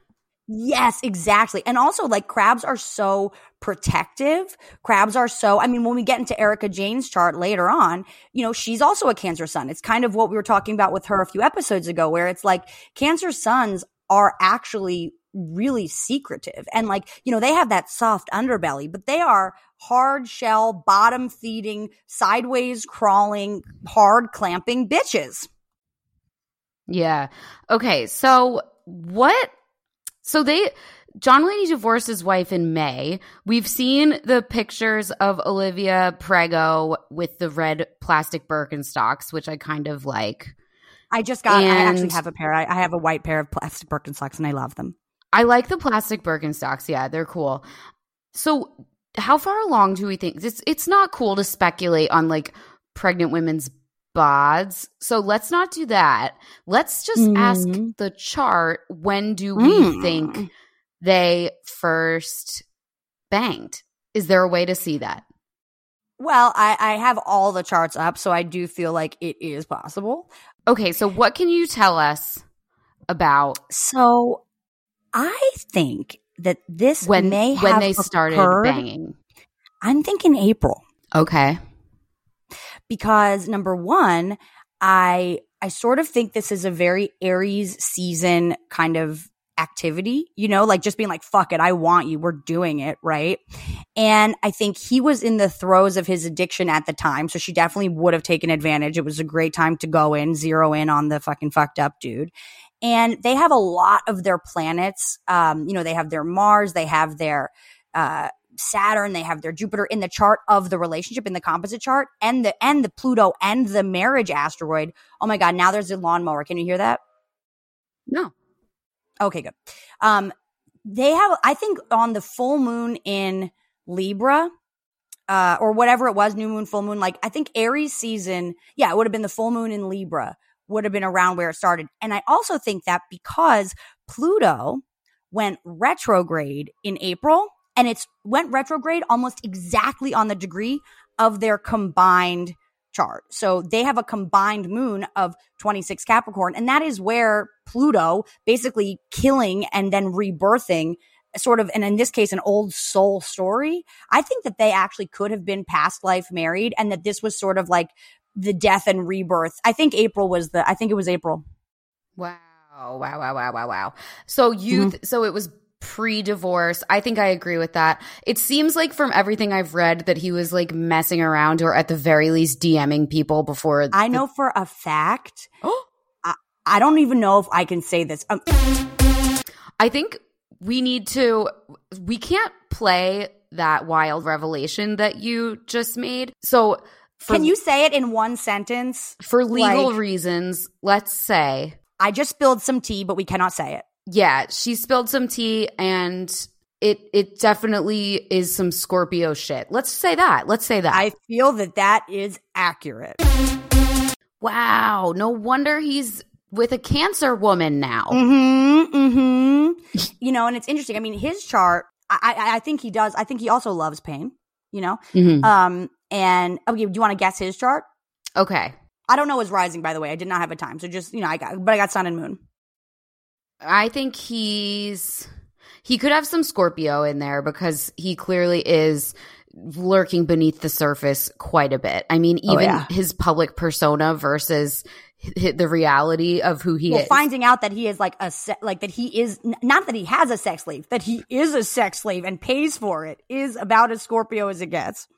Yes, exactly. And also, like, crabs are so protective. Crabs are so – I mean, when we get into Erika Jayne's chart later on, you know, she's also a Cancer sun. It's kind of what we were talking about with her a few episodes ago, where it's like Cancer suns are actually really secretive. And, like, you know, they have that soft underbelly, but they are – hard shell, bottom feeding, sideways crawling, hard clamping bitches. Yeah. Okay. So what? So they, John Mulaney divorced his wife in May. We've seen the pictures of Olivia Prego with the red plastic Birkenstocks, which I kind of like. I just got, and I actually have a pair. I, I have a white pair of plastic Birkenstocks and I love them. I like the plastic Birkenstocks. Yeah, they're cool. So how far along do we think this? It's not cool to speculate on like pregnant women's bods. So let's not do that. Let's just mm. ask the chart, when do we mm. think they first banged? Is there a way to see that? Well, I, I have all the charts up, so I do feel like it is possible. Okay, so what can you tell us about? So I think that this when, may have when they started occurred, banging. I'm thinking April. Okay. Because number one, I I sort of think this is a very Aries season kind of activity, you know, like just being like, fuck it, I want you, we're doing it, right? And I think he was in the throes of his addiction at the time, so she definitely would have taken advantage. It was a great time to go in, zero in on the fucking fucked up dude. And they have a lot of their planets. Um, you know, they have their Mars, they have their uh, Saturn, they have their Jupiter in the chart of the relationship, in the composite chart, and the and the Pluto and the marriage asteroid. Oh my God! Now there's a lawnmower. Can you hear that? No. Okay, good. Um, they have, I think, on the full moon in Libra. Uh, or whatever it was, new moon, full moon. Like, I think Aries season. Yeah, it would have been the full moon in Libra. Would have been around where it started. And I also think that because Pluto went retrograde in April, and it's went retrograde almost exactly on the degree of their combined chart. So they have a combined moon of twenty-six Capricorn, and that is where Pluto basically killing and then rebirthing sort of, and in this case, an old soul story. I think that they actually could have been past life married, and that this was sort of like the death and rebirth. I think April was the, I think it was April. Wow. Wow, wow, wow, wow, wow. So you, mm-hmm. th- so it was pre-divorce. I think I agree with that. It seems like from everything I've read that he was like messing around, or at the very least DMing people before. The- I know for a fact. I, I don't even know if I can say this. Um- I think we need to, we can't play that wild revelation that you just made. So For, Can you say it in one sentence? For legal like, reasons, let's say. I just spilled some tea, but we cannot say it. Yeah, she spilled some tea, and it it definitely is some Scorpio shit. Let's say that. Let's say that. I feel that that is accurate. Wow. No wonder he's with a Cancer woman now. Mm-hmm. Mm-hmm. You know, and it's interesting. I mean, his chart, I, I, I think he does. I think he also loves pain, you know? Mm-hmm. Um. And okay, do you want to guess his chart? Okay. I don't know his rising, by the way. I did not have a time. So just, you know, I got, but I got sun and moon. I think he's, he could have some Scorpio in there because he clearly is lurking beneath the surface quite a bit. I mean, even oh, yeah. his public persona versus the reality of who he well, is. Finding out that he is like a se- like that he is not that he has a sex slave, that he is a sex slave and pays for it is about as Scorpio as it gets.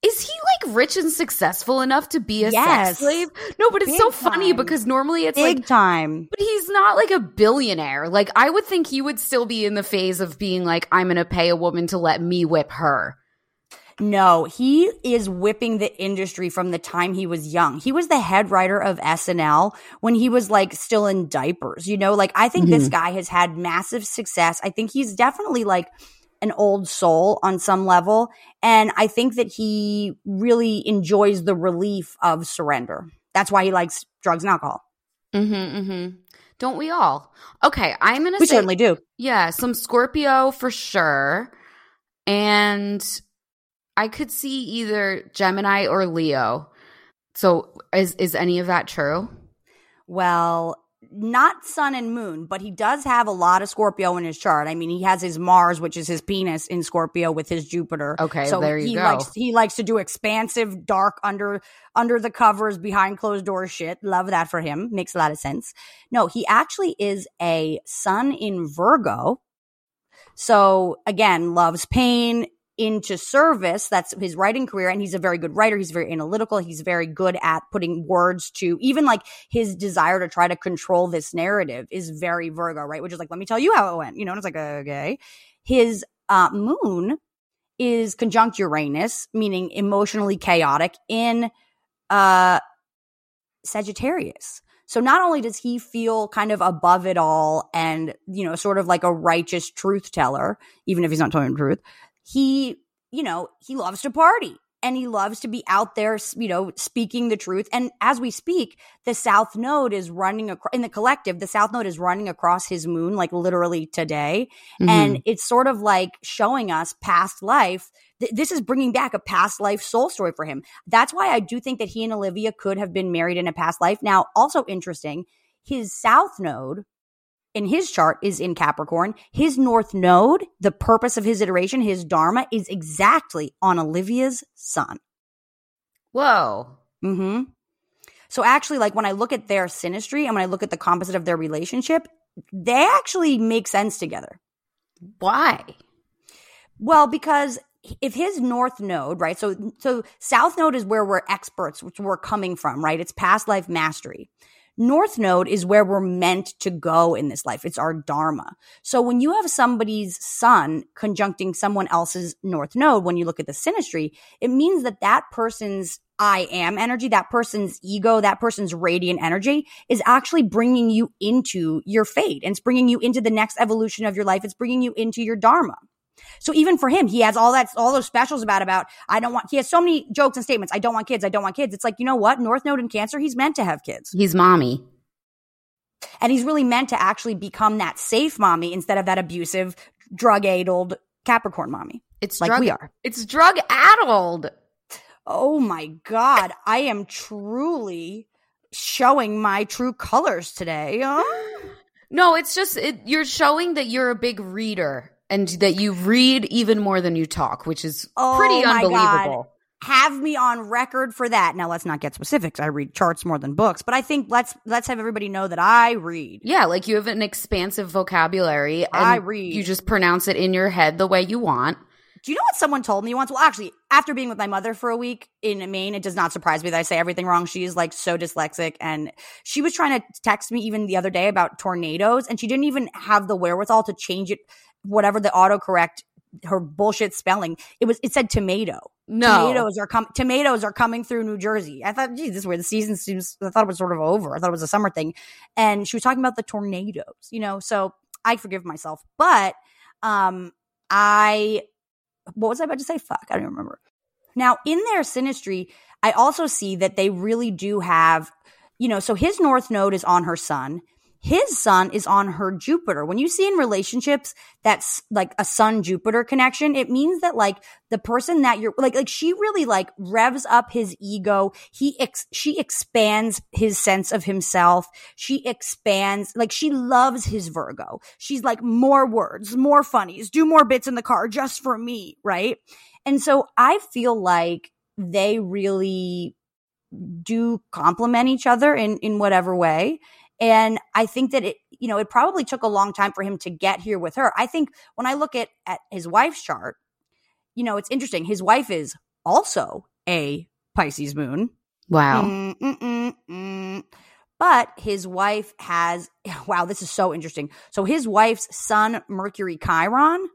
Is he like rich and successful enough to be a yes. sex slave? No, but it's Big so funny time. Because normally it's Big like time. But he's not like a billionaire. Like I would think he would still be in the phase of being like, I'm going to pay a woman to let me whip her. No, he is whipping the industry from the time he was young. He was the head writer of S N L when he was like still in diapers, you know, like I think mm-hmm. this guy has had massive success. I think he's definitely like an old soul on some level. And I think that he really enjoys the relief of surrender. That's why he likes drugs and alcohol. Mm-hmm, mm-hmm. Don't we all? Okay, I'm going to say – we certainly do. Yeah, some Scorpio for sure. And – I could see either Gemini or Leo. So is is any of that true? Well, not sun and moon, but he does have a lot of Scorpio in his chart. I mean, he has his Mars, which is his penis, in Scorpio with his Jupiter. Okay, so there you he go. Likes, he likes to do expansive, dark, under under the covers, behind closed door shit. Love that for him. Makes a lot of sense. No, he actually is a sun in Virgo. So again, loves pain. Into service. That's his writing career. And he's a very good writer. He's very analytical. He's very good at putting words to even like his desire to try to control this narrative is very Virgo, right? Which is like, let me tell you how it went. You know, and it's like, okay. His uh, moon is conjunct Uranus, meaning emotionally chaotic in uh, Sagittarius. So not only does he feel kind of above it all and, you know, sort of like a righteous truth teller, even if he's not telling the truth, he, you know, he loves to party and he loves to be out there, you know, speaking the truth. And as we speak, the South Node is running across, in the collective, the South Node is running across his moon, like literally today. Mm-hmm. And it's sort of like showing us past life. Th- this is bringing back a past life soul story for him. That's why I do think that he and Olivia could have been married in a past life. Now, also interesting, his South Node in his chart is in Capricorn. His North Node, the purpose of his iteration, his Dharma, is exactly on Olivia's sun. Whoa. Mm-hmm. So actually, like when I look at their synastry and when I look at the composite of their relationship, they actually make sense together. Why? Well, because if his North Node, right, so so South Node is where we're experts, which we're coming from, right? It's past life mastery. North Node is where we're meant to go in this life. It's our Dharma. So when you have somebody's sun conjuncting someone else's North Node, when you look at the synastry, it means that that person's I am energy, that person's ego, that person's radiant energy is actually bringing you into your fate. And it's bringing you into the next evolution of your life. It's bringing you into your Dharma. So even for him, he has all that, all those specials about, about, I don't want, he has so many jokes and statements. I don't want kids. I don't want kids. It's like, you know what? North Node and Cancer, he's meant to have kids. He's mommy. And he's really meant to actually become that safe mommy instead of that abusive, drug-addled Capricorn mommy. It's like drug, we are. It's drug-addled. Oh my God. I am truly showing my true colors today. Oh. No, it's just, it, you're showing that you're a big reader. And that you read even more than you talk, which is oh pretty unbelievable. God. Have me on record for that. Now, let's not get specifics. I read charts more than books. But I think let's let's have everybody know that I read. Yeah, like you have an expansive vocabulary. And I read. You just pronounce it in your head the way you want. Do you know what someone told me once? Well, actually, after being with my mother for a week in Maine, it does not surprise me that I say everything wrong. She is like so dyslexic. And she was trying to text me even the other day about tornadoes. And she didn't even have the wherewithal to change it, whatever the autocorrect, her bullshit spelling. It was. It said tomato. No. Tomatoes are, com- tomatoes are coming through New Jersey. I thought, geez, this is where the season seems – I thought it was sort of over. I thought it was a summer thing. And she was talking about the tornadoes, you know. So I forgive myself. But um, I – what was I about to say? Fuck, I don't remember. Now, in their synastry, I also see that they really do have, you know, so his North Node is on her sun. His sun is on her Jupiter. When you see in relationships that's like a sun-Jupiter connection, it means that like the person that you're like, like she really like revs up his ego. He ex- she expands his sense of himself. She expands, like she loves his Virgo. She's like more words, more funnies, do more bits in the car just for me, right? And so I feel like they really do complement each other in in whatever way. And I think that it, you know, it probably took a long time for him to get here with her. I think when I look at, at his wife's chart, you know, it's interesting. His wife is also a Pisces moon. Wow. Mm, mm, mm, mm. But his wife has – wow, this is so interesting. So his wife's sun, Mercury, Chiron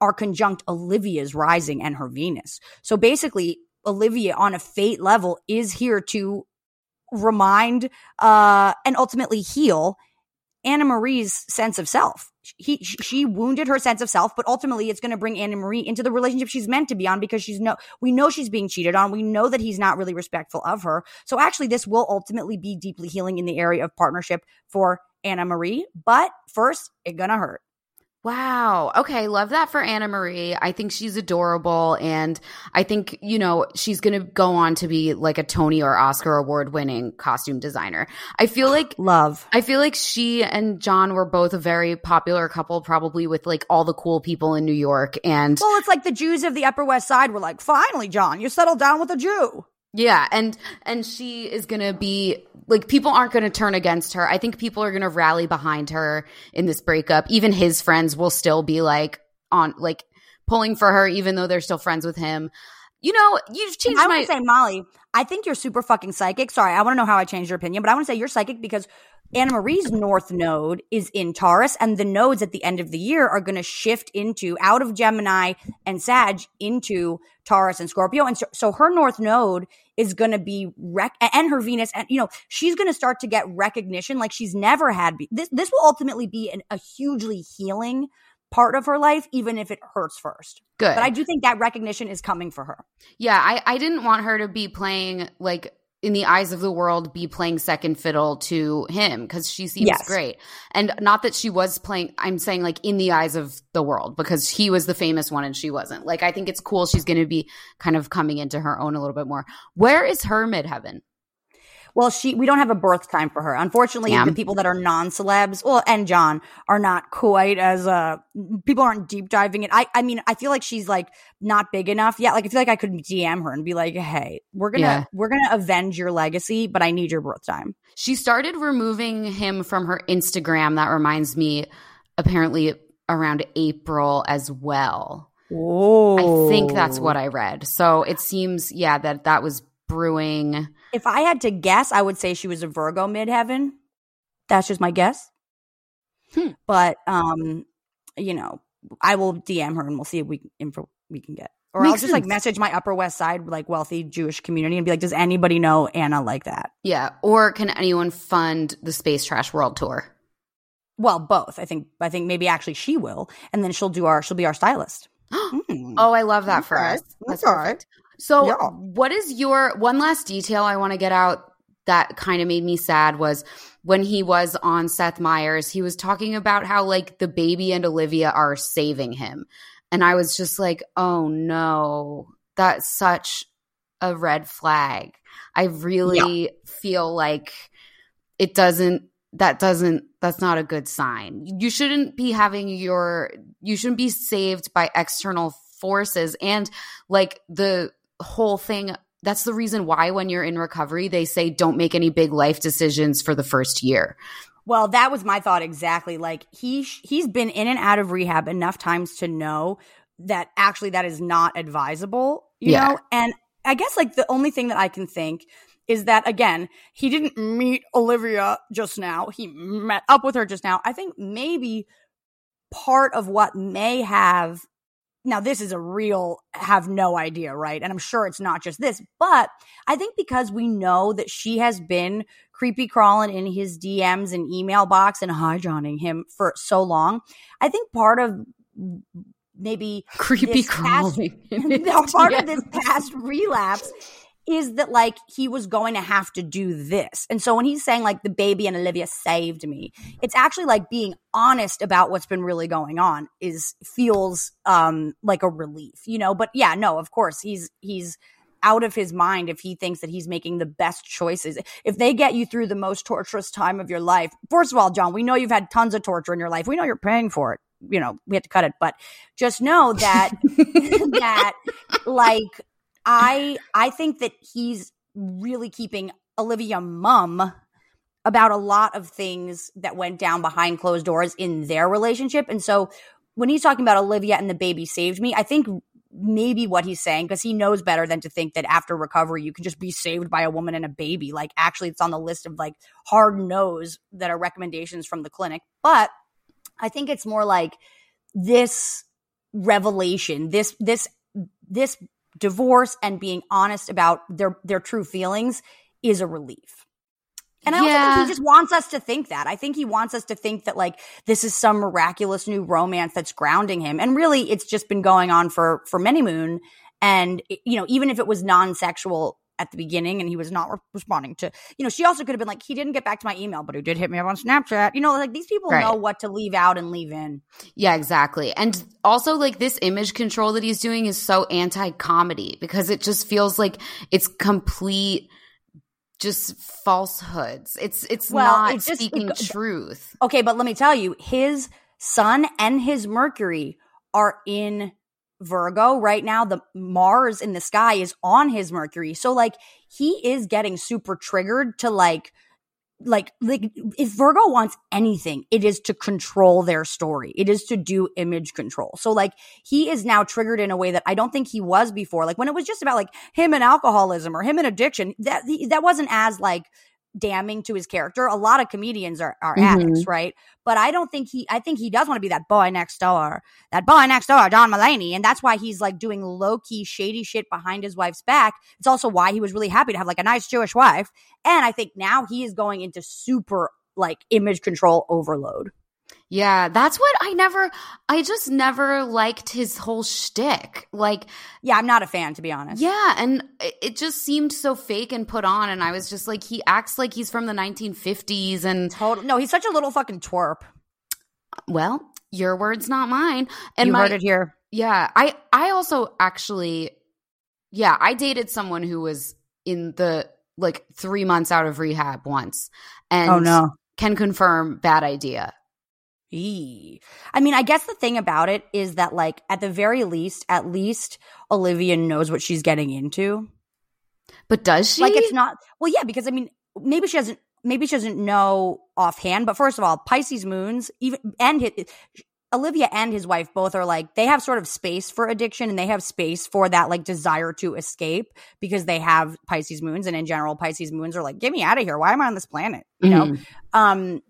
are conjunct Olivia's rising and her Venus. So basically, Olivia on a fate level is here to remind uh, and ultimately heal Anna Marie's sense of self. He, she wounded her sense of self, but ultimately it's going to bring Anna Marie into the relationship she's meant to be on because she's no, we know she's being cheated on. We know that he's not really respectful of her. So actually this will ultimately be deeply healing in the area of partnership for Anna Marie, but first it's going to hurt. Wow. Okay. Love that for Anna Marie. I think she's adorable. And I think, you know, she's going to go on to be like a Tony or Oscar award winning costume designer. I feel like love. I feel like she and John were both a very popular couple, probably with like all the cool people in New York. And well, it's like the Jews of the Upper West Side were like, finally, John, you settled down with a Jew. Yeah. And, and she is going to be like, people aren't going to turn against her. I think people are going to rally behind her in this breakup. Even his friends will still be like on, like pulling for her, even though they're still friends with him. You know, you've changed I my- want to say, Molly, I think you're super fucking psychic. Sorry. I want to know how I changed your opinion, but I want to say you're psychic because Anna Marie's North Node is in Taurus, and the nodes at the end of the year are going to shift into out of Gemini and Sag into Taurus and Scorpio. And so, so her North Node is going to be rec- and her Venus, and you know, she's going to start to get recognition like she's never had. Be- this this will ultimately be an, a hugely healing part of her life, even if it hurts first. Good. But I do think that recognition is coming for her. Yeah, I, I didn't want her to be playing like – in the eyes of the world, be playing second fiddle to him because she seems yes. great. And not that she was playing – I'm saying like in the eyes of the world because he was the famous one and she wasn't. Like I think it's cool she's going to be kind of coming into her own a little bit more. Where is her midheaven? Well, she we don't have a birth time for her. Unfortunately, Damn. The people that are non-celebs, well, and John, are not quite as uh, – people aren't deep diving it. I, I mean, I feel like she's like not big enough yet. Like I feel like I could D M her and be like, hey, we're going to yeah. we're gonna avenge your legacy, but I need your birth time. She started removing him from her Instagram. That reminds me, apparently around April as well. Whoa. I think that's what I read. So it seems, yeah, that that was brewing – if I had to guess, I would say she was a Virgo midheaven. That's just my guess. Hmm. But, um, you know, I will D M her and we'll see if we can, info we can get. Or Makes I'll just sense. like message my Upper West Side like wealthy Jewish community and be like, does anybody know Anna like that? Yeah. Or can anyone fund the Space Trash World Tour? Well, both. I think I think maybe actually she will. And then she'll do our she'll be our stylist. mm. Oh, I love that okay. for us. That's all right. So yeah. What is your – one last detail I want to get out that kind of made me sad was when he was on Seth Meyers, he was talking about how like the baby and Olivia are saving him. And I was just like, oh no, that's such a red flag. I really yeah. feel like it doesn't – that doesn't – that's not a good sign. You shouldn't be having your – you shouldn't be saved by external forces and like the – whole thing. That's the reason why when you're in recovery, they say don't make any big life decisions for the first year. Well, that was my thought exactly. Like he he's been in and out of rehab enough times to know that actually that is not advisable, you yeah. know? And I guess like the only thing that I can think is that, again, he didn't meet Olivia just now. He met up with her just now. I think maybe part of what may have Now, this is a real have no idea, right? And I'm sure it's not just this. But I think because we know that she has been creepy crawling in his D Ms and email box and hijacking him for so long, I think part of maybe creepy crawling past, part D Ms. of this past relapse is that like he was going to have to do this. And so when he's saying like the baby and Olivia saved me, it's actually like being honest about what's been really going on is feels um like a relief, you know? But yeah, no, of course he's he's out of his mind if he thinks that he's making the best choices. If they get you through the most torturous time of your life, first of all, John, we know you've had tons of torture in your life. We know you're paying for it. You know, we have to cut it, but just know that that like I I think that he's really keeping Olivia mum about a lot of things that went down behind closed doors in their relationship. And so when he's talking about Olivia and the baby saved me, I think maybe what he's saying, because he knows better than to think that after recovery you can just be saved by a woman and a baby. Like, actually, it's on the list of like hard no's that are recommendations from the clinic. But I think it's more like this revelation, this this this divorce, and being honest about their their true feelings is a relief. And I also yeah. think he just wants us to think that. I think he wants us to think that, like, this is some miraculous new romance that's grounding him. And really, it's just been going on for, for many moon. And, you know, even if it was non-sexual at the beginning and he was not re- responding to, you know, she also could have been like, he didn't get back to my email, but he did hit me up on Snapchat. You know, like, these people right. know what to leave out and leave in. Yeah, exactly. And also, like, this image control that he's doing is so anti-comedy, because it just feels like it's complete – just falsehoods. It's it's well, not it just, speaking it, truth. Okay, but let me tell you, his sun and his Mercury are in Virgo right now. The Mars in the sky is on his Mercury. So, like, he is getting super triggered to, like, like, like if Virgo wants anything, it is to control their story. It is to do image control. So, like, he is now triggered in a way that I don't think he was before. Like, when it was just about, like, him and alcoholism or him and addiction, that that wasn't as, like, damning to his character. A lot of comedians are, are mm-hmm. addicts, right? But I don't think he – I think he does want to be that boy next door, that boy next door, John Mulaney. And that's why he's, like, doing low-key shady shit behind his wife's back. It's also why he was really happy to have, like, a nice Jewish wife. And I think now he is going into super, like, image control overload. Yeah, that's what I never – I just never liked his whole shtick. Like – yeah, I'm not a fan, to be honest. Yeah, and it just seemed so fake and put on, and I was just like, he acts like he's from the nineteen fifties and – Total. No, he's such a little fucking twerp. Well, your words, not mine. And you my, heard it here. Yeah, I, I also actually – yeah, I dated someone who was in the – like three months out of rehab once, and oh, no. can confirm, bad idea. I mean, I guess the thing about it is that, like, at the very least, at least Olivia knows what she's getting into. But does she? Like, it's not – well, yeah, because, I mean, maybe she doesn't Maybe she doesn't know offhand. But first of all, Pisces moons even and his, Olivia and his wife both are, like, they have sort of space for addiction, and they have space for that, like, desire to escape, because they have Pisces moons. And in general, Pisces moons are like, get me out of here. Why am I on this planet? You mm-hmm. know? Um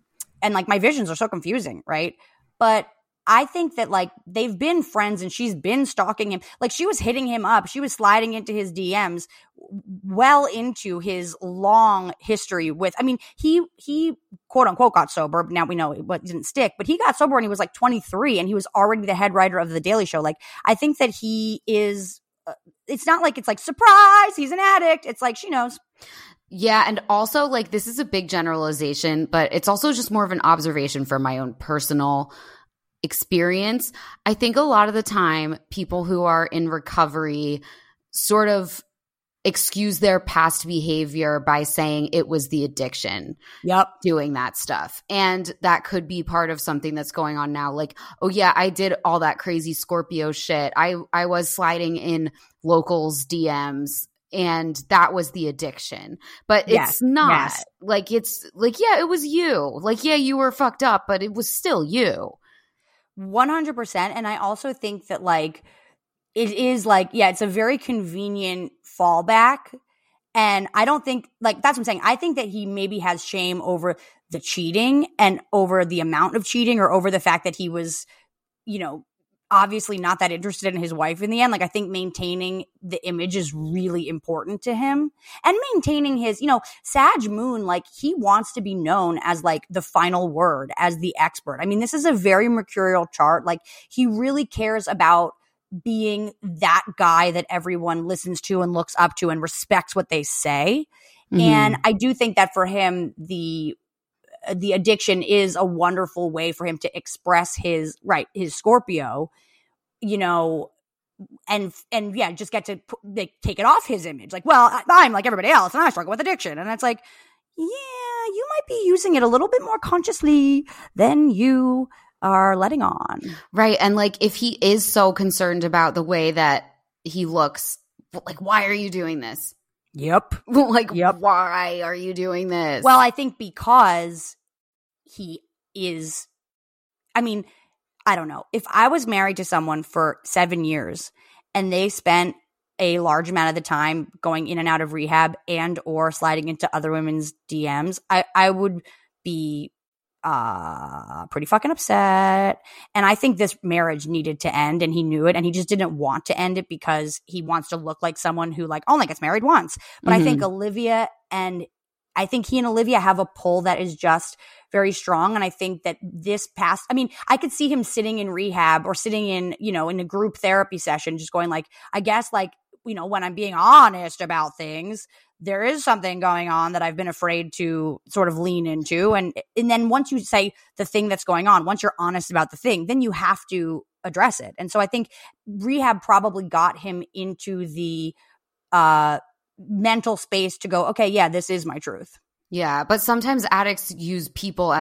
And, like, my visions are so confusing, right? But I think that, like, they've been friends and she's been stalking him. Like, she was hitting him up. She was sliding into his D Ms well into his long history with – I mean, he, he quote-unquote got sober. But now we know it didn't stick. But he got sober when he was, like, twenty-three, and he was already the head writer of The Daily Show. Like, I think that he is uh, – it's not like it's like, surprise, he's an addict. It's like, she knows. Yeah, and also, like, this is a big generalization, but it's also just more of an observation from my own personal experience. I think a lot of the time, people who are in recovery sort of excuse their past behavior by saying it was the addiction yep. doing that stuff. And that could be part of something that's going on now. Like, oh, yeah, I did all that crazy Scorpio shit. I, I was sliding in locals' D Ms. And that was the addiction. But it's yes, not. Yes. Like, it's like, yeah, it was you. Like, yeah, you were fucked up, but it was still you. one hundred percent. And I also think that, like, it is like, yeah, it's a very convenient fallback. And I don't think, like, that's what I'm saying. I think that he maybe has shame over the cheating and over the amount of cheating, or over the fact that he was, you know, obviously not that interested in his wife in the end. Like, I think maintaining the image is really important to him, and maintaining his, you know, Sag moon, like, he wants to be known as, like, the final word, as the expert. I mean, this is a very mercurial chart. Like, he really cares about being that guy that everyone listens to and looks up to and respects what they say. Mm-hmm. And I do think that for him, the the addiction is a wonderful way for him to express his, right, his Scorpio, you know, and, and yeah, just get to put, like, take it off his image. Like, well, I, I'm like everybody else, and I struggle with addiction. And it's like, yeah, you might be using it a little bit more consciously than you are letting on. Right. And, like, if he is so concerned about the way that he looks, like, why are you doing this? Yep. Like, yep. Why are you doing this? Well, I think because he is – I mean, I don't know. If I was married to someone for seven years and they spent a large amount of the time going in and out of rehab and or sliding into other women's D Ms, I, I would be uh, pretty fucking upset. And I think this marriage needed to end, and he knew it, and he just didn't want to end it because he wants to look like someone who like only gets married once. But mm-hmm. I think Olivia and I think he and Olivia have a pull that is just very strong. And I think that this past – I mean, I could see him sitting in rehab or sitting in, you know, in a group therapy session just going like, I guess like, you know, when I'm being honest about things, there is something going on that I've been afraid to sort of lean into. And and then once you say the thing that's going on, once you're honest about the thing, then you have to address it. And so I think rehab probably got him into the uh, mental space to go, okay, yeah, this is my truth. Yeah, but sometimes addicts use people as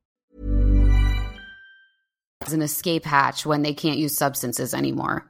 As an escape hatch when they can't use substances anymore.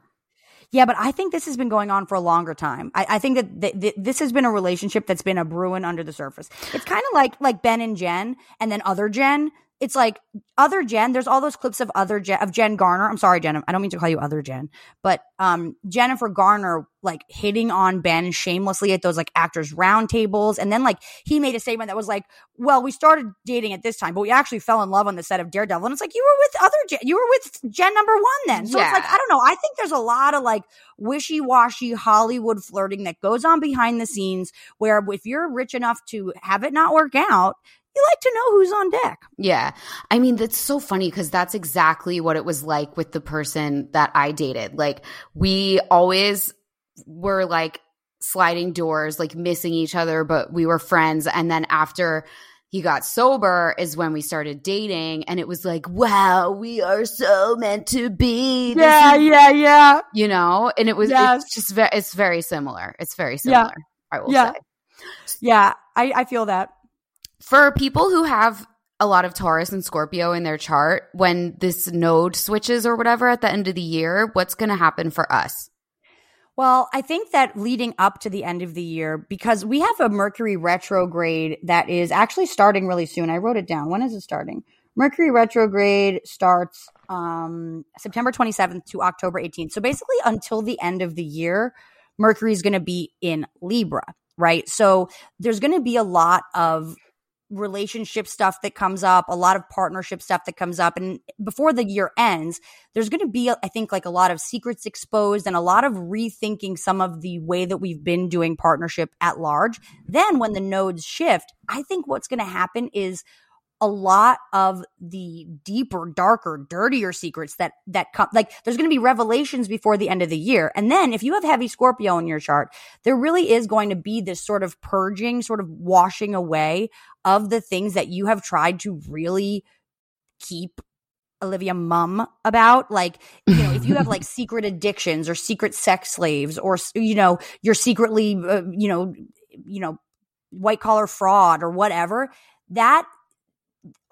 Yeah, but I think this has been going on for a longer time. I, I think that th- th- this has been a relationship that's been a brewing under the surface. It's kind of like like Ben and Jen, and then other Jen. It's like other Jen. There's all those clips of other Jen, of Jen Garner. I'm sorry, Jen. I don't mean to call you other Jen, but um, Jennifer Garner like hitting on Ben shamelessly at those like actors roundtables, and then like he made a statement that was like, "Well, we started dating at this time, but we actually fell in love on the set of Daredevil." And it's like you were with other Jen. You were with Jen number one then. So yeah. It's like I don't know. I think there's a lot of like wishy-washy Hollywood flirting that goes on behind the scenes, where if you're rich enough to have it not work out, you like to know who's on deck. Yeah. I mean, that's so funny because that's exactly what it was like with the person that I dated. Like, we always were like sliding doors, like missing each other, but we were friends. And then after he got sober is when we started dating. And it was like, wow, we are so meant to be. This yeah, is, yeah, yeah. You know? And it was yes. it's just ve- it's very similar. It's very similar, yeah. I will yeah. say. Yeah, I, I feel that. For people who have a lot of Taurus and Scorpio in their chart, when this node switches or whatever at the end of the year, what's going to happen for us? Well, I think that leading up to the end of the year, because we have a Mercury retrograde that is actually starting really soon. I wrote it down. When is it starting? Mercury retrograde starts um, September twenty-seventh to October eighteenth. So basically until the end of the year, Mercury is going to be in Libra, right? So there's going to be a lot of relationship stuff that comes up, a lot of partnership stuff that comes up. And before the year ends, there's going to be, I think, like a lot of secrets exposed and a lot of rethinking some of the way that we've been doing partnership at large. Then when the nodes shift, I think what's going to happen is a lot of the deeper, darker, dirtier secrets that that come, like there's going to be revelations before the end of the year. And then if you have heavy Scorpio in your chart, there really is going to be this sort of purging, sort of washing away of the things that you have tried to really keep Olivia Munn about, like, you know, if you have like secret addictions or secret sex slaves or, you know, you're secretly, uh, you know, you know, white collar fraud or whatever, that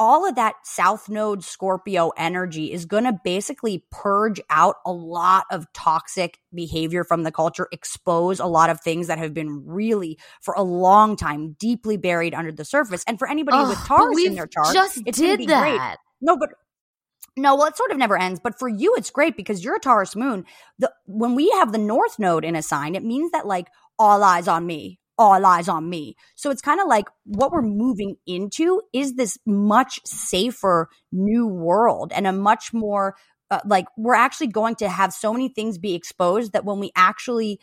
all of that South Node Scorpio energy is going to basically purge out a lot of toxic behavior from the culture, expose a lot of things that have been really, for a long time, deeply buried under the surface. And for anybody Ugh, with Taurus in their chart, just it's going to be that. Great. No, but no, well, it sort of never ends. But for you, it's great because you're a Taurus moon. The, when we have the North Node in a sign, it means that like all eyes on me. all eyes on me. So it's kind of like what we're moving into is this much safer new world and a much more uh, like we're actually going to have so many things be exposed that when we actually,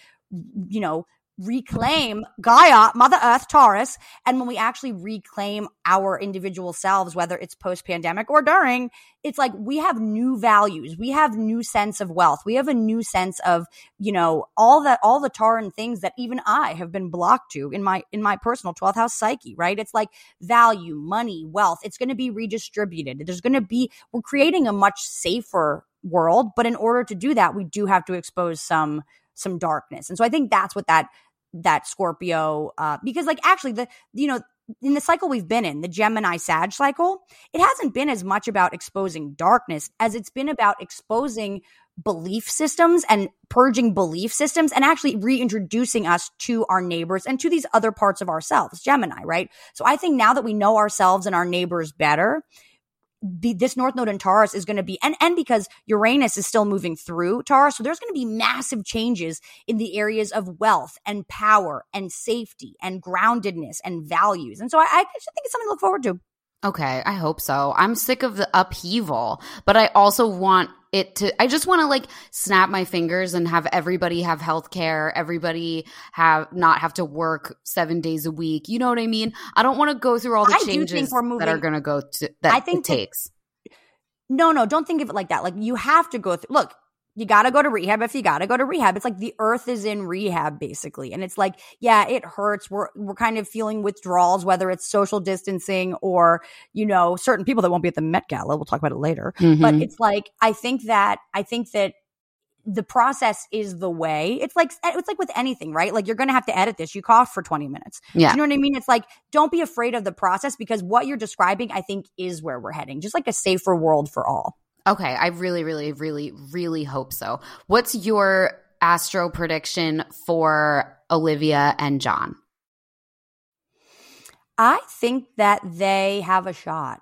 you know, reclaim Gaia, Mother Earth, Taurus, and when we actually reclaim our individual selves, whether it's post-pandemic or during, it's like we have new values, we have new sense of wealth, we have a new sense of, you know, all that, all the Tauran things that even I have been blocked to in my in my personal twelfth house psyche, right? It's like value, money, wealth. It's going to be redistributed. There's going to be we're creating a much safer world, but in order to do that, we do have to expose some some darkness, and so I think that's what that. that Scorpio, uh, because like actually the, you know, in the cycle we've been in, the Gemini Sag cycle, it hasn't been as much about exposing darkness as it's been about exposing belief systems and purging belief systems and actually reintroducing us to our neighbors and to these other parts of ourselves, Gemini, right? So I think now that we know ourselves and our neighbors better, The, this North Node in Taurus is going to be, and, and because Uranus is still moving through Taurus, so there's going to be massive changes in the areas of wealth and power and safety and groundedness and values. And so I, I actually think it's something to look forward to. Okay, I hope so. I'm sick of the upheaval, but I also want it to, I just want to like snap my fingers and have everybody have healthcare, everybody have not have to work seven days a week. You know what I mean? I don't want to go through all the I changes do think we're moving, that are going to go to, that I think it takes. That, no, no, don't think of it like that. Like you have to go through, look. You got to go to rehab if you got to go to rehab. It's like the earth is in rehab basically. And it's like, yeah, it hurts. We're we're kind of feeling withdrawals, whether it's social distancing or, you know, certain people that won't be at the Met Gala. We'll talk about it later. Mm-hmm. But it's like, I think that, I think that the process is the way. It's like, it's like with anything, right? Like you're going to have to edit this. You cough for twenty minutes. Yeah. You know what I mean? It's like, don't be afraid of the process because what you're describing, I think, is where we're heading. Just like a safer world for all. Okay, I really, really, really, really hope so. What's your astro prediction for Olivia and John? I think that they have a shot.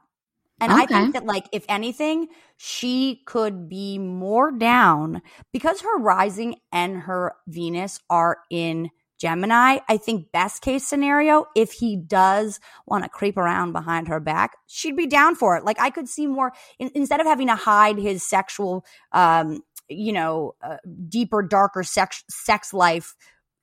And okay. I think that, like, if anything, she could be more down because her rising and her Venus are in Gemini. I think best case scenario, if he does want to creep around behind her back, she'd be down for it. Like I could see more in, instead of having to hide his sexual, um, you know, uh, deeper, darker sex sex life,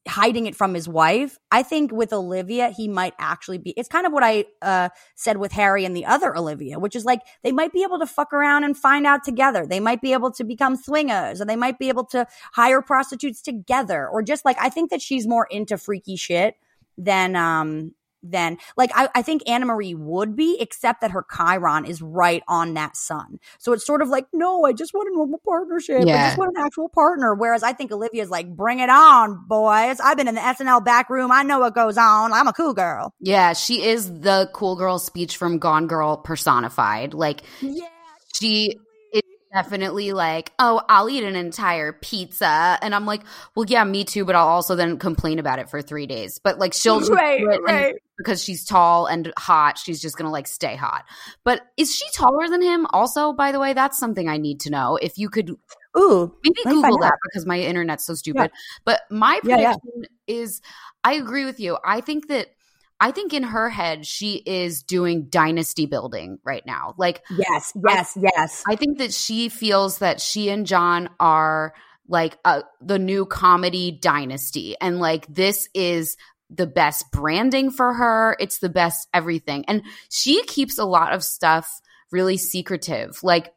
hiding it from his wife. I think with Olivia, he might actually be. It's kind of what I uh, said with Harry and the other Olivia, which is like they might be able to fuck around and find out together. They might be able to become swingers, or they might be able to hire prostitutes together, or just like I think that she's more into freaky shit than um than like I, I think Anna Marie would be, except that her Chiron is right on that sun, so it's sort of like no, I just want a normal partnership. Yeah. I just want an actual partner. Whereas I think Olivia's like, bring it on, boys. I've been in the S N L back room. I know what goes on. I'm a cool girl. Yeah, she is the cool girl speech from Gone Girl personified. Like, yeah, she. Definitely like, oh, I'll eat an entire pizza. And I'm like, well, yeah, me too. But I'll also then complain about it for three days. But like she'll just right, do it right. Because she's tall and hot. She's just going to like stay hot. But is she taller than him? Also, by the way, that's something I need to know. If you could Ooh, maybe Google that because my internet's so stupid. Yeah. But my prediction yeah, yeah. is I agree with you. I think that I think in her head, she is doing dynasty building right now. Like, yes, yes, I, yes. I think that she feels that she and John are like a, the new comedy dynasty. And like, this is the best branding for her. It's the best everything. And she keeps a lot of stuff really secretive. Like,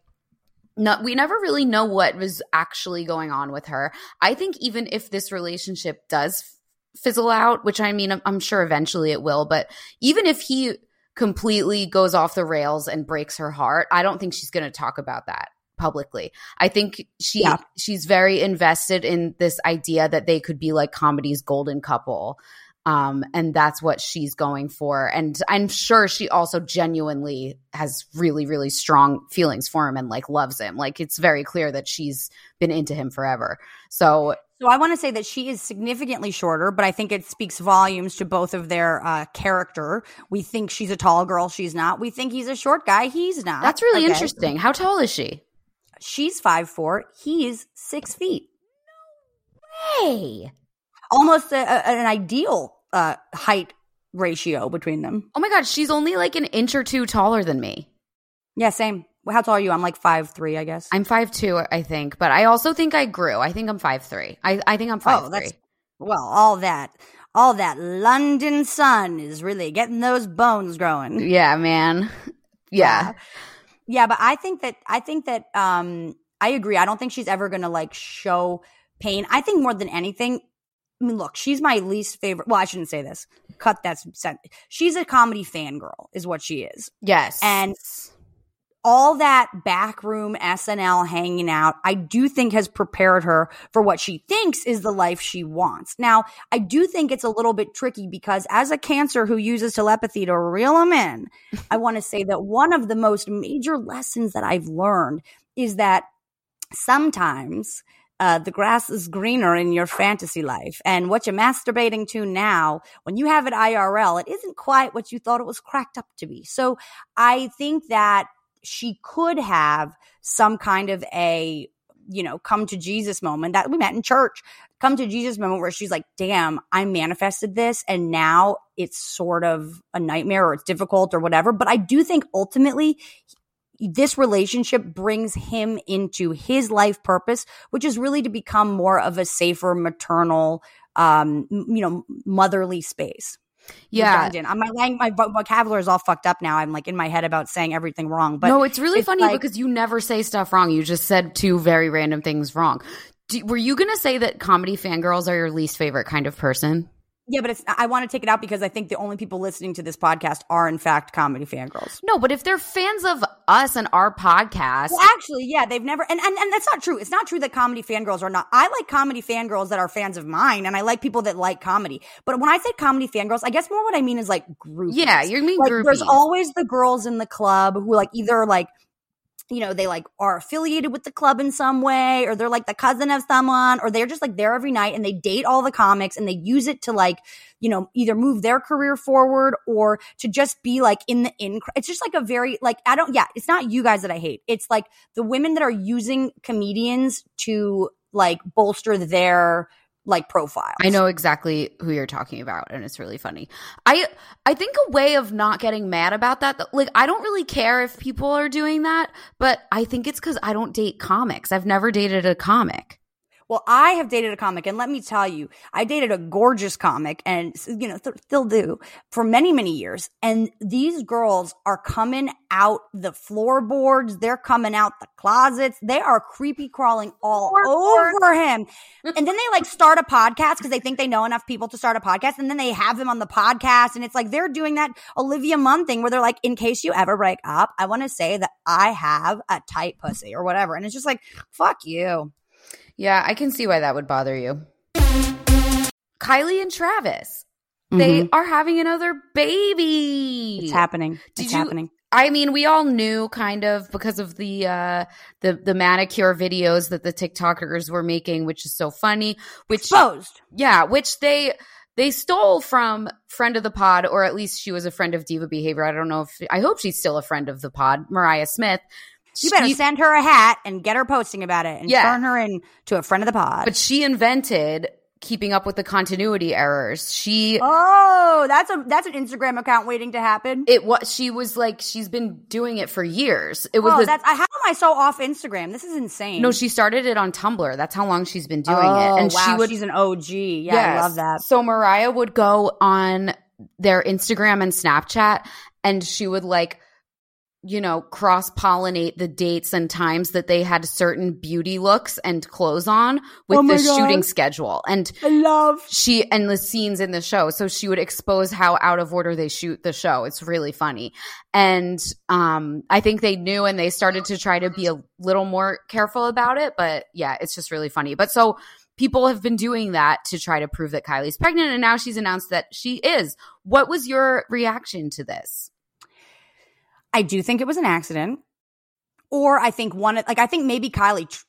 no, we never really know what was actually going on with her. I think even if this relationship does fizzle out, which I mean, I'm, I'm sure eventually it will, but even if he completely goes off the rails and breaks her heart, I don't think she's going to talk about that publicly. I think she yeah. she's very invested in this idea that they could be like comedy's golden couple. Um, and that's what she's going for. And I'm sure she also genuinely has really, really strong feelings for him and like loves him. Like it's very clear that she's been into him forever. So So I want to say that she is significantly shorter, but I think it speaks volumes to both of their uh, character. We think she's a tall girl. She's not. We think he's a short guy. He's not. That's really okay. Interesting. How tall is she? She's five foot four. He's six feet. No way. Almost a, a, an ideal uh, height ratio between them. Oh, my God. She's only like an inch or two taller than me. Yeah, same. How tall are you? I'm like five three, I guess. I'm five two, I think. But I also think I grew. I think I'm five three. I, I think I'm five three. Oh, that's – well, all that – all that London sun is really getting those bones growing. Yeah, man. Yeah. Yeah, yeah but I think that – I think that um, – I agree. I don't think she's ever going to like show pain. I think more than anything – I mean, look, she's my least favorite. Well, I shouldn't say this. Cut that sentence. She's a comedy fangirl is what she is. Yes. And all that backroom S N L hanging out, I do think has prepared her for what she thinks is the life she wants. Now, I do think it's a little bit tricky because as a Cancer who uses telepathy to reel them in, I want to say that one of the most major lessons that I've learned is that sometimes – Uh, the grass is greener in your fantasy life. And what you're masturbating to now, when you have it I R L, it isn't quite what you thought it was cracked up to be. So I think that she could have some kind of a, you know, come to Jesus moment that we met in church, come to Jesus moment where she's like, damn, I manifested this. And now it's sort of a nightmare or it's difficult or whatever. But I do think ultimately this relationship brings him into his life purpose, which is really to become more of a safer maternal, um, you know, motherly space. Yeah. I'm, my lang- my vocabulary is all fucked up now. I'm like in my head about saying everything wrong. But no, it's really it's funny like- because you never say stuff wrong. You just said two very random things wrong. Do, were you going to say that comedy fangirls are your least favorite kind of person? Yeah, but it's, I want to take it out because I think the only people listening to this podcast are, in fact, comedy fangirls. No, but if they're fans of us and our podcast. Well, actually, yeah, they've never and, – and, and that's not true. It's not true that comedy fangirls are not – I like comedy fangirls that are fans of mine, and I like people that like comedy. But when I say comedy fangirls, I guess more what I mean is like groupies. Yeah, you mean like, groupies. There's always the girls in the club who like either like – you know, they like are affiliated with the club in some way, or they're like the cousin of someone, or they're just like there every night and they date all the comics and they use it to like, you know, either move their career forward or to just be like in the in. It's just like a very like, I don't, yeah, it's not you guys that I hate. It's like the women that are using comedians to like bolster their like profile. I know exactly who you're talking about, and it's really funny. I I think a way of not getting mad about that, like I don't really care if people are doing that, but I think it's because I don't date comics. I've never dated a comic. Well, I have dated a comic, and let me tell you, I dated a gorgeous comic, and you know th- still do for many, many years. And these girls are coming out the floorboards; they're coming out the closets. They are creepy crawling all over him, and then they like start a podcast because they think they know enough people to start a podcast, and then they have him on the podcast, and it's like they're doing that Olivia Munn thing where they're like, "In case you ever break up, I want to say that I have a tight pussy or whatever," and it's just like, "Fuck you." Yeah, I can see why that would bother you. Kylie and Travis, mm-hmm. They are having another baby. It's happening. Did it's you, happening. I mean, we all knew kind of because of the, uh, the the manicure videos that the TikTokers were making, which is so funny. Which, exposed. Yeah, which they they stole from friend of the pod, or at least she was a friend of Diva Behavior. I don't know if – I hope she's still a friend of the pod, Mariah Smith. You better send her a hat and get her posting about it and yeah. turn her in to a friend of the pod. But she invented keeping up with the continuity errors. She oh, that's a that's an Instagram account waiting to happen. It was she was like she's been doing it for years. It was oh, the, that's how am I so off Instagram? This is insane. No, she started it on Tumblr. That's how long she's been doing oh, it. And wow, she would, she's an O G. Yeah, yes. I love that. So Mariah would go on their Instagram and Snapchat, and she would like, you know, cross-pollinate the dates and times that they had certain beauty looks and clothes on with oh the God. shooting schedule. And I love she and the scenes in the show. So she would expose how out of order they shoot the show. It's really funny. And um, I think they knew and they started to try to be a little more careful about it. But yeah, it's just really funny. But so people have been doing that to try to prove that Kylie's pregnant, and now she's announced that she is. What was your reaction to this? I do think it was an accident, or I think one – like I think maybe Kylie tr-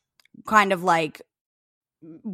kind of like –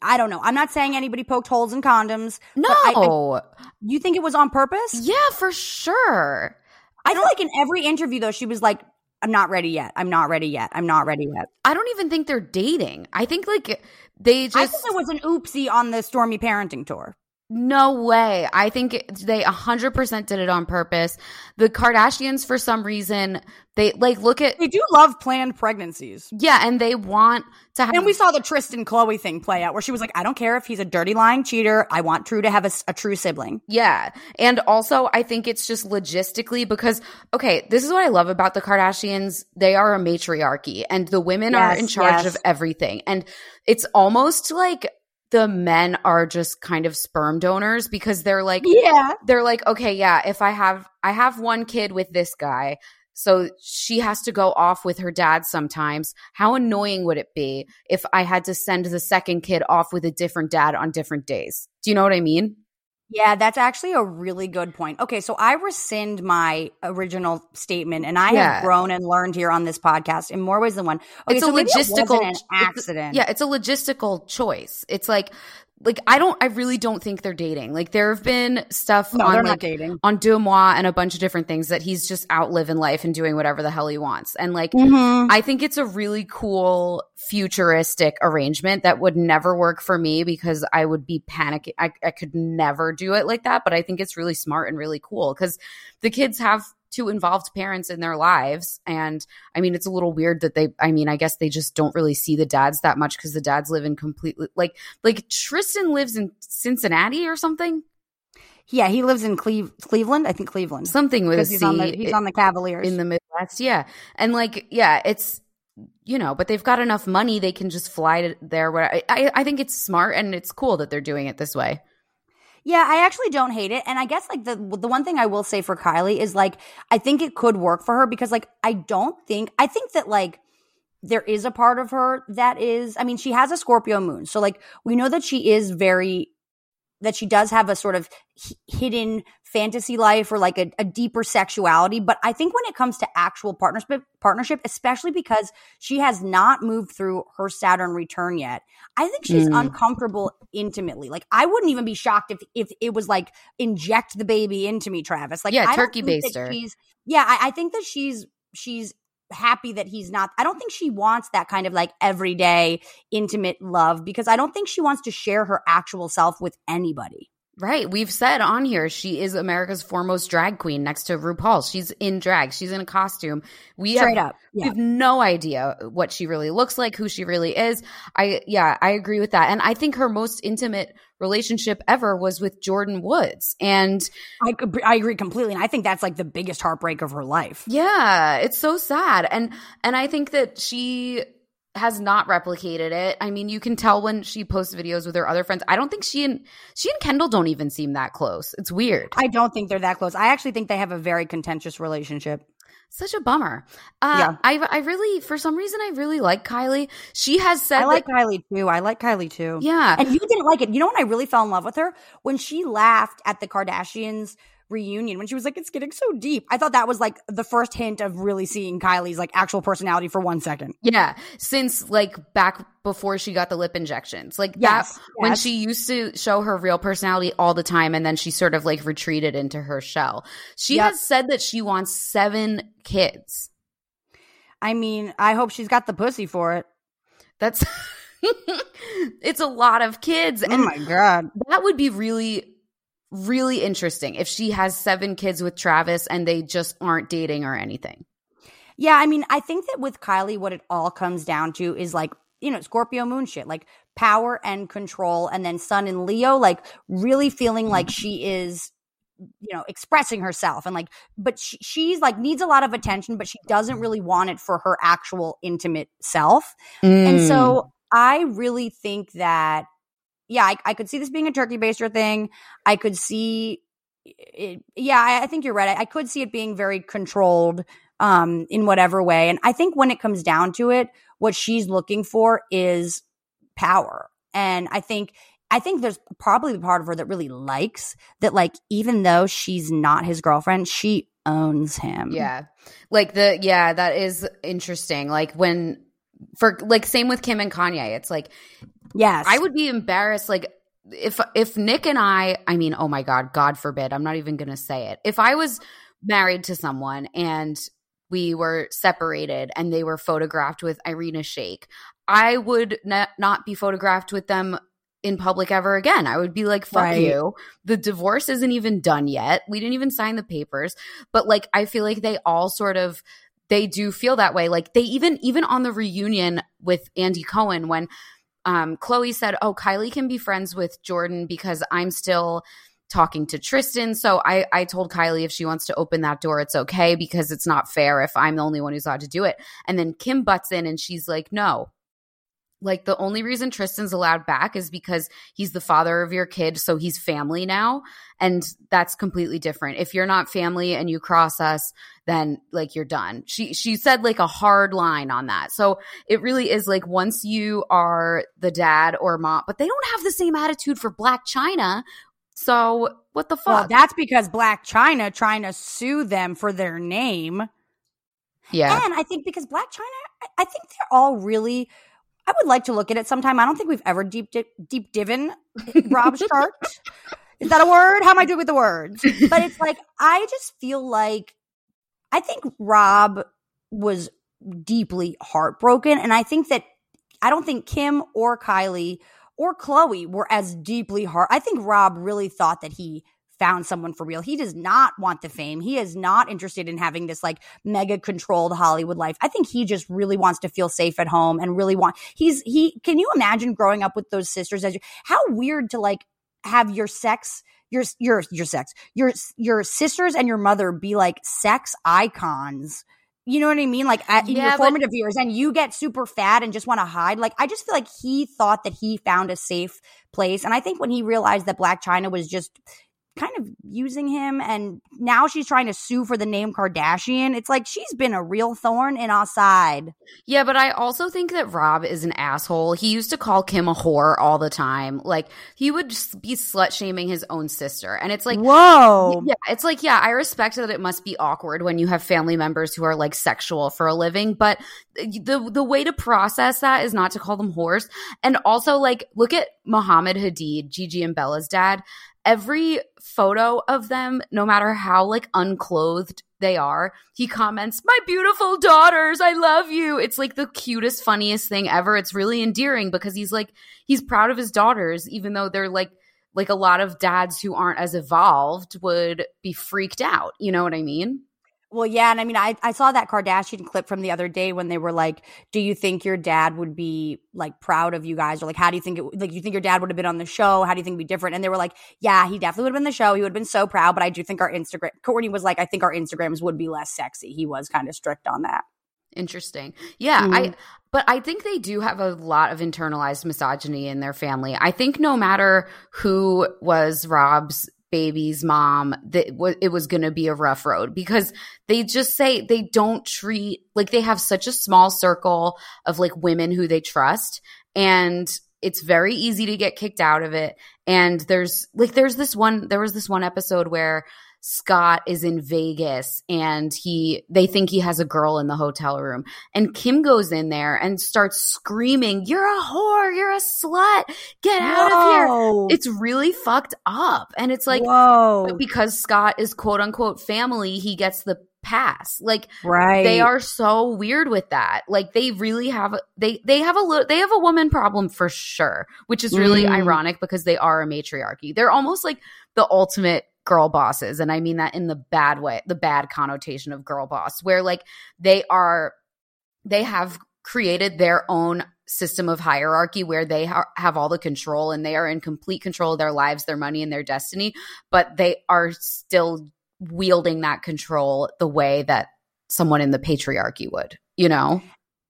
I don't know. I'm not saying anybody poked holes in condoms. No. I, I, you think it was on purpose? Yeah, for sure. I, I feel like in every interview though she was like, I'm not ready yet. I'm not ready yet. I'm not ready yet. I don't even think they're dating. I think like they just – I think it was an oopsie on the Stormy parenting tour. No way. I think they one hundred percent did it on purpose. The Kardashians, for some reason, they like look at. They do love planned pregnancies. Yeah. And they want to have. And we saw the Tristan Khloe thing play out where she was like, I don't care if he's a dirty, lying cheater. I want True to have a, a true sibling. Yeah. And also, I think it's just logistically because, okay, this is what I love about the Kardashians. They are a matriarchy and the women yes, are in charge yes. of everything. And it's almost like. The men are just kind of sperm donors because they're like, yeah, they're like, okay, yeah, if I have, I have one kid with this guy, so she has to go off with her dad sometimes. How annoying would it be if I had to send the second kid off with a different dad on different days? Do you know what I mean? Yeah, that's actually a really good point. Okay, so I rescind my original statement, and I yeah. have grown and learned here on this podcast in more ways than one. Okay, it's so a logistical it accident. It's, yeah, it's a logistical choice. It's like, like I don't, I really don't think they're dating. Like there have been stuff no, on they're like, not dating. On Deux Moi and a bunch of different things that he's just out living life and doing whatever the hell he wants. And like, mm-hmm. I think it's a really cool futuristic arrangement that would never work for me because I would be panicking. I, I could never do it like that. But I think it's really smart and really cool because the kids have two involved parents in their lives. And I mean, it's a little weird that they, I mean, I guess they just don't really see the dads that much because the dads live in completely like, like Tristan lives in Cincinnati or something. Yeah. He lives in Cleve- Cleveland. I think Cleveland. Something with a C. He's on the, he's on the Cavaliers. In the Midwest. Yeah. And like, yeah, it's, you know, but they've got enough money. They can just fly to there. I, I, I think it's smart and it's cool that they're doing it this way. Yeah, I actually don't hate it. And I guess like the the one thing I will say for Kylie is like I think it could work for her because like I don't think – I think that like there is a part of her that is – I mean she has a Scorpio moon. So like we know that she is very – that she does have a sort of h- hidden fantasy life or like a, a deeper sexuality. But I think when it comes to actual partnership, partnership, especially because she has not moved through her Saturn return yet, I think she's mm. uncomfortable intimately. Like I wouldn't even be shocked if if it was like inject the baby into me, Travis. Like yeah, I turkey baster. Yeah, I, I think that she's she's happy that he's not. I don't think she wants that kind of like everyday intimate love because I don't think she wants to share her actual self with anybody. Right. We've said on here, she is America's foremost drag queen next to RuPaul. She's in drag. She's in a costume. We Straight have, up. Yeah. We have no idea what she really looks like, who she really is. I yeah, I agree with that. And I think her most intimate relationship ever was with Jordan Woods. And I, I agree completely. And I think that's like the biggest heartbreak of her life. Yeah. It's so sad. And and I think that she has not replicated it. I mean, you can tell when she posts videos with her other friends. I don't think she and she and Kendall don't even seem that close. It's weird. I don't think they're that close. I actually think they have a very contentious relationship. Such a bummer. Uh, yeah. I I really, for some reason, I really like Kylie. She has said I like that- Kylie too. I like Kylie too. Yeah. And you didn't like it. You know when I really fell in love with her? When she laughed at the Kardashians reunion, when she was like, it's getting so deep. I thought that was like the first hint of really seeing Kylie's like actual personality for one second. Yeah. Since like back before she got the lip injections. Like yes, that yes. when she used to show her real personality all the time and then she sort of like retreated into her shell. She yep. has said that she wants seven kids. I mean, I hope she's got the pussy for it. That's it's a lot of kids. And oh my God. That would be really really interesting if she has seven kids with Travis and they just aren't dating or anything. Yeah, I mean, I think that with Kylie, what it all comes down to is like, you know, Scorpio moon shit, like power and control, and then Sun and Leo, like really feeling like she is, you know, expressing herself and like, but she, she's like needs a lot of attention, but she doesn't really want it for her actual intimate self. Mm. And so I really think that yeah, I, I could see this being a turkey baster thing. I could see it, yeah, I, I think you're right. I, I could see it being very controlled um, in whatever way. And I think when it comes down to it, what she's looking for is power. And I think I think there's probably the part of her that really likes that, like, even though she's not his girlfriend, she owns him. Yeah. Like the – yeah, that is interesting. Like when – for like same with Kim and Kanye. It's like – yes. I would be embarrassed. Like if if Nick and I, I mean, oh my God, God forbid, I'm not even going to say it. If I was married to someone and we were separated and they were photographed with Irina Shayk, I would not, not be photographed with them in public ever again. I would be like, fuck right. you. The divorce isn't even done yet. We didn't even sign the papers. But like, I feel like they all sort of – they do feel that way. Like they even – even on the reunion with Andy Cohen when um, Chloe said, oh, Kylie can be friends with Jordan because I'm still – talking to Tristan. So I, I told Kylie if she wants to open that door, it's okay because it's not fair if I'm the only one who's allowed to do it. And then Kim butts in and she's like, no. Like the only reason Tristan's allowed back is because he's the father of your kid, so he's family now. And that's completely different. If you're not family and you cross us, then like you're done. She she said like a hard line on that. So it really is like once you are the dad or mom, but they don't have the same attitude for Blac Chyna. So what the fuck? Well, that's because Blac Chyna trying to sue them for their name. Yeah. And I think because Blac Chyna, I think they're all really – I would like to look at it sometime. I don't think we've ever deep di- deep divin Rob Sharp. Is that a word? How am I doing with the words? But it's like I just feel like – I think Rob was deeply heartbroken. And I think that – I don't think Kim or Kylie – or Chloe were as deeply hard. I think Rob really thought that he found someone for real. He does not want the fame. He is not interested in having this like mega controlled Hollywood life. I think he just really wants to feel safe at home and really want he's he can you imagine growing up with those sisters as you, how weird to like have your sex your your your sex your your sisters and your mother be like sex icons. You know what I mean? Like at, in yeah, your formative but- years and you get super fat and just want to hide. Like I just feel like he thought that he found a safe place. And I think when he realized that Blac Chyna was just kind of using him and now she's trying to sue for the name Kardashian, it's like she's been a real thorn in our side. Yeah, but I also think that Rob is an asshole. He used to call Kim a whore all the time. Like he would just be slut shaming his own sister. And it's like, whoa. Yeah, it's like, yeah, I respect that it must be awkward when you have family members who are like sexual for a living, but the the way to process that is not to call them whores. And also like look at Muhammad Hadid, Gigi and Bella's dad. Every photo of them, no matter how like unclothed they are, he comments, my beautiful daughters, I love you. It's like the cutest, funniest thing ever. It's really endearing because he's like, he's proud of his daughters, even though they're like, like a lot of dads who aren't as evolved would be freaked out. You know what I mean? Well, yeah. And I mean, I, I saw that Kardashian clip from the other day when they were like, do you think your dad would be like proud of you guys? Or like, how do you think it, like, you think your dad would have been on the show? How do you think it'd be different? And they were like, yeah, he definitely would have been the show. He would have been so proud. But I do think our Instagram, Courtney was like, I think our Instagrams would be less sexy. He was kind of strict on that. Interesting. Yeah. Mm-hmm. I, but I think they do have a lot of internalized misogyny in their family. I think no matter who was Rob's baby's mom, that it was going to be a rough road because they just say they don't treat like they have such a small circle of like women who they trust and it's very easy to get kicked out of it. And there's like there's this one there was this one episode where Scott is in Vegas and he they think he has a girl in the hotel room and Kim goes in there and starts screaming, you're a whore, you're a slut, get out Whoa. Of here. It's really fucked up. And it's like, Whoa. But because Scott is quote unquote family, he gets the pass. Like right. They are so weird with that. Like they really have they they have a lo- they have a woman problem for sure, which is really mm. ironic because they are a matriarchy. They're almost like the ultimate girl bosses, and I mean that in the bad way, the bad connotation of girl boss, where like they are they have created their own system of hierarchy where they ha- have all the control and they are in complete control of their lives, their money, and their destiny, but they are still wielding that control the way that someone in the patriarchy would, you know?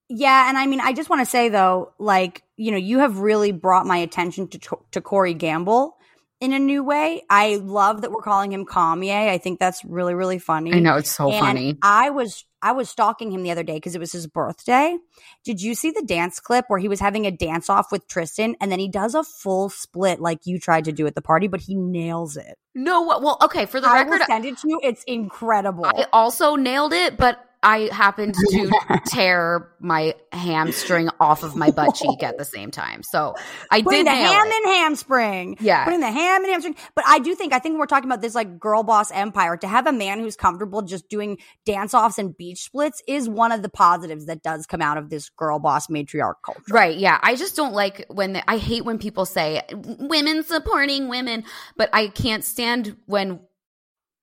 Yeah, and I mean I just want to say though, like, you know, you have really brought my attention to to, to Corey Gamble in a new way. I love that we're calling him Kanye. I think that's really, really funny. I know, it's so and funny. I was I was stalking him the other day because it was his birthday. Did you see the dance clip where he was having a dance off with Tristan and then he does a full split like you tried to do at the party, but he nails it? No, well, okay. For the I record, I will send it to you. It's incredible. I also nailed it, but I happened to tear my hamstring off of my butt cheek at the same time. So I Putting did the ham it. and hamstring. Yeah. Putting the ham and hamstring. But I do think, I think when we're talking about this like girl boss empire, to have a man who's comfortable just doing dance offs and beach splits is one of the positives that does come out of this girl boss matriarch culture. Right. Yeah. I just don't like when, the, I hate when people say women supporting women, but I can't stand when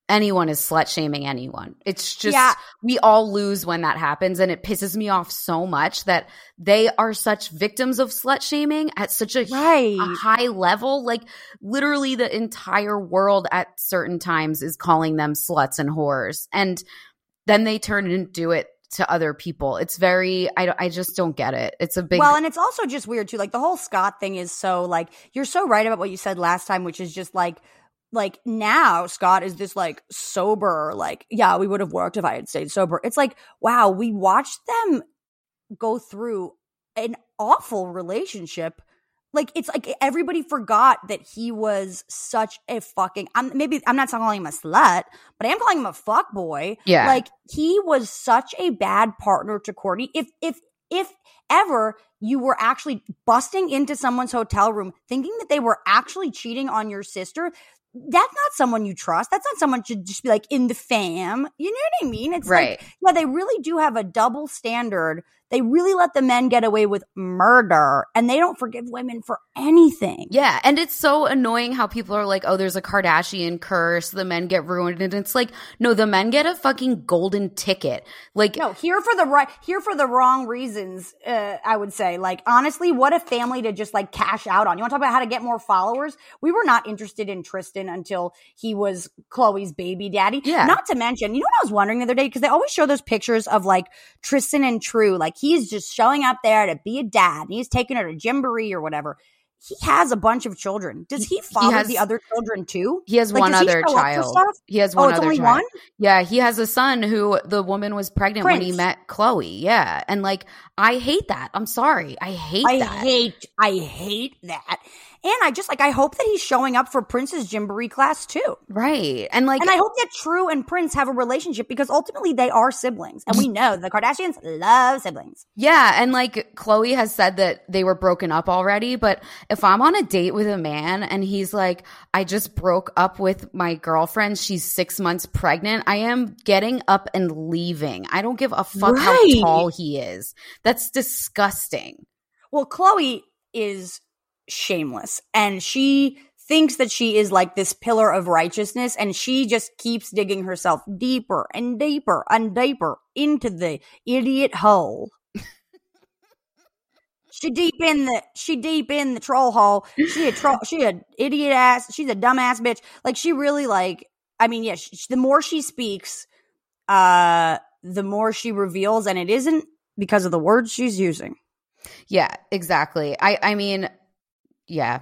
anyone is slut shaming anyone. It's just, yeah. we all lose when that happens, and it pisses me off so much that they are such victims of slut shaming at such a, right. a high level. Like literally the entire world at certain times is calling them sluts and whores, and then they turn and do it to other people. It's very I, – I just don't get it. It's a big – Well, and it's also just weird too. Like the whole Scott thing is so like – you're so right about what you said last time, which is just like – like now Scott is this like sober, like, yeah, we would have worked if I had stayed sober. It's like, wow, we watched them go through an awful relationship. Like it's like everybody forgot that he was such a fucking I'm, maybe I'm not calling him a slut, but I am calling him a fuck boy. Yeah. Like he was such a bad partner to Courtney. If if if ever you were actually busting into someone's hotel room thinking that they were actually cheating on your sister, that's not someone you trust. That's not someone should just be like in the fam. You know what I mean? It's right. like, yeah, they really do have a double standard. They really let the men get away with murder, and they don't forgive women for anything. Yeah. And it's so annoying how people are like, oh, there's a Kardashian curse. The men get ruined. And it's like, no, the men get a fucking golden ticket. Like, no, here for the right, here for the wrong reasons, uh, I would say. Like, honestly, what a family to just like cash out on. You want to talk about how to get more followers? We were not interested in Tristan until he was Khloe's baby daddy. Yeah. Not to mention, you know what I was wondering the other day? Because they always show those pictures of like Tristan and True, like, he's just showing up there to be a dad, and he's taking her to Gymboree or whatever. He has a bunch of children. Does he follow he has, the other children too? He has like, one other he child. He has one oh, it's other only child. One? Yeah, he has a son who the woman was pregnant Prince. when he met Khloe. Yeah, and like I hate that. I'm sorry, I hate. I that. hate. I hate that. And I just like I hope that he's showing up for Prince's Gymboree class too. Right, and like, and I hope that True and Prince have a relationship, because ultimately they are siblings, and we know the Kardashians love siblings. Yeah, and like Khloe has said that they were broken up already, but if I'm on a date with a man and he's like, I just broke up with my girlfriend, she's six months pregnant, I am getting up and leaving. I don't give a fuck right. how tall he is. That's disgusting. Well, Khloe is shameless, and she thinks that she is like this pillar of righteousness, and she just keeps digging herself deeper and deeper and deeper into the idiot hole. She deep in the she deep in the troll hole. She a troll. She a idiot ass. She's a dumbass bitch. Like she really like. I mean, yeah. She, the more she speaks, uh, the more she reveals, and it isn't because of the words she's using. Yeah, exactly. I I mean, yeah.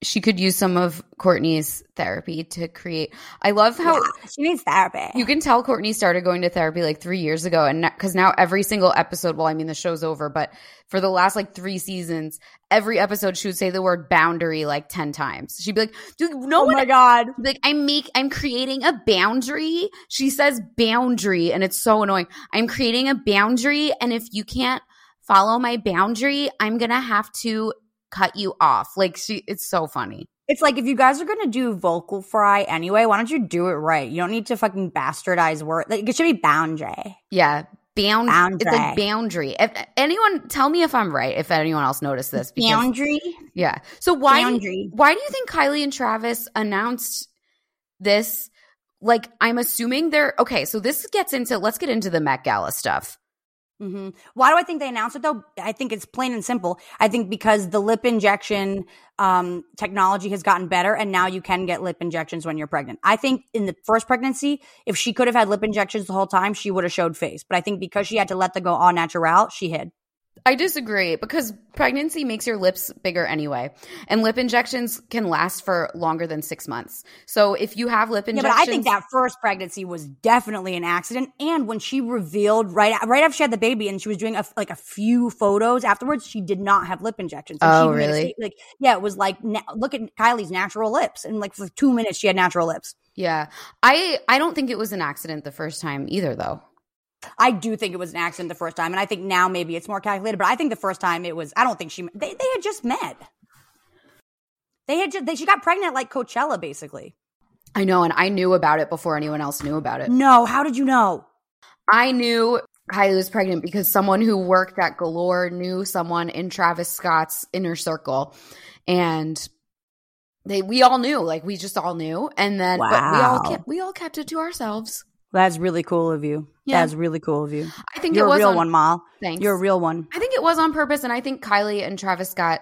She could use some of Courtney's therapy to create. I love how yeah, she needs therapy. You can tell Courtney started going to therapy like three years ago, and because now every single episode. Well, I mean the show's over, but for the last like three seasons, every episode she would say the word boundary like ten times. She'd be like, "Dude, no, oh my god!" Like I make, I'm creating a boundary. She says boundary, and it's so annoying. I'm creating a boundary, and if you can't follow my boundary, I'm gonna have to cut you off. Like she it's so funny. It's like, if you guys are going to do vocal fry anyway, why don't you do it right? You don't need to fucking bastardize words. Like it should be boundary. Yeah, bound- boundary. It's like boundary. If anyone tell me if I'm right, if anyone else noticed this, because, boundary. Yeah. So why boundary. why do you think Kylie and Travis announced this? Like I'm assuming they're okay, so this gets into let's get into the Met Gala stuff. Mm-hmm. Why do I think they announced it though? I think it's plain and simple. I think because the lip injection um, technology has gotten better, and now you can get lip injections when you're pregnant. I think in the first pregnancy, if she could have had lip injections the whole time, she would have showed face. But I think because she had to let them go all natural, she hid. I disagree, because pregnancy makes your lips bigger anyway, and lip injections can last for longer than six months. So if you have lip injections, yeah, but I think that first pregnancy was definitely an accident. And when she revealed right right after she had the baby, and she was doing a, like a few photos afterwards, she did not have lip injections. And oh, she really? Like yeah, it was like na- look at Kylie's natural lips, and like for two minutes she had natural lips. Yeah, I I don't think it was an accident the first time either, though. I do think it was an accident the first time, and I think now maybe it's more calculated, but I think the first time it was, I don't think she, they, they had just met. They had just, they, she got pregnant like Coachella, basically. I know, and I knew about it before anyone else knew about it. No, how did you know? I knew Kylie was pregnant because someone who worked at Galore knew someone in Travis Scott's inner circle, and they we all knew, like we just all knew, and then wow. but we all kept, we all kept it to ourselves. That's really cool of you. Yeah. That's really cool of you. I think you're it was a real on, one, Mal. Thanks. You're a real one. I think it was on purpose, and I think Kylie and Travis Scott.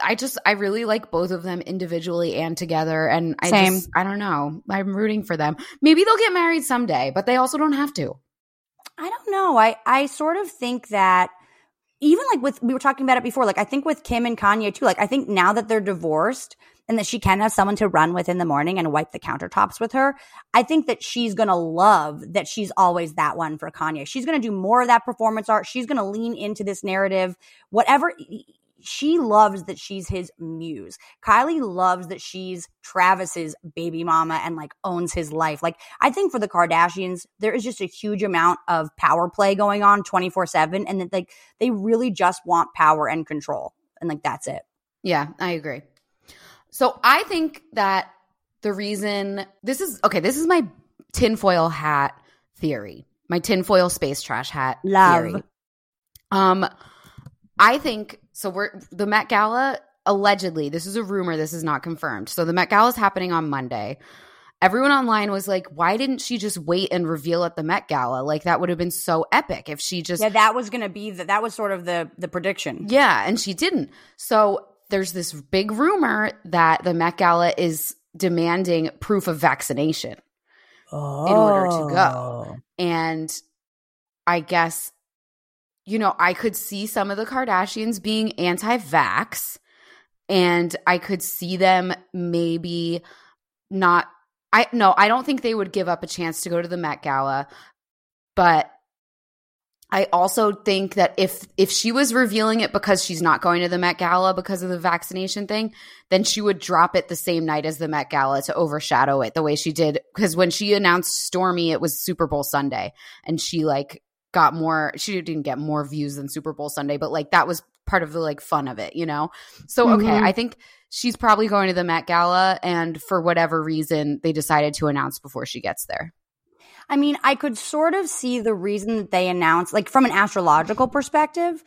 I just I really like both of them individually and together, and I Same. just I don't know. I'm rooting for them. Maybe they'll get married someday, but they also don't have to. I don't know. I, I sort of think that even like with – we were talking about it before. Like I think with Kim and Kanye too, like I think now that they're divorced and that she can have someone to run with in the morning and wipe the countertops with her, I think that she's going to love that she's always that one for Kanye. She's going to do more of that performance art. She's going to lean into this narrative, whatever – she loves that she's his muse. Kylie loves that she's Travis's baby mama and like owns his life. Like I think for the Kardashians, there is just a huge amount of power play going on twenty-four seven, and that like they really just want power and control, and like that's it. Yeah, I agree. So I think that the reason this is okay, this is my tinfoil hat theory, my tinfoil space trash hat Love. theory. Um, I think. So we're the Met Gala, allegedly, this is a rumor, this is not confirmed. So the Met Gala is happening on Monday. Everyone online was like, why didn't she just wait and reveal at the Met Gala? Like that would have been so epic if she just – Yeah, that was going to be – that was sort of the the prediction. Yeah, and she didn't. So there's this big rumor that the Met Gala is demanding proof of vaccination oh. in order to go. And I guess – you know, I could see some of the Kardashians being anti-vax, and I could see them maybe not – I no, I don't think they would give up a chance to go to the Met Gala, but I also think that if if she was revealing it because she's not going to the Met Gala because of the vaccination thing, then she would drop it the same night as the Met Gala to overshadow it the way she did, because when she announced Stormy, it was Super Bowl Sunday, and she like – got more – she didn't get more views than Super Bowl Sunday, but like that was part of the like fun of it, you know? So, okay, mm-hmm. I think she's probably going to the Met Gala, and for whatever reason, they decided to announce before she gets there. I mean, I could sort of see the reason that they announced, like from an astrological perspective,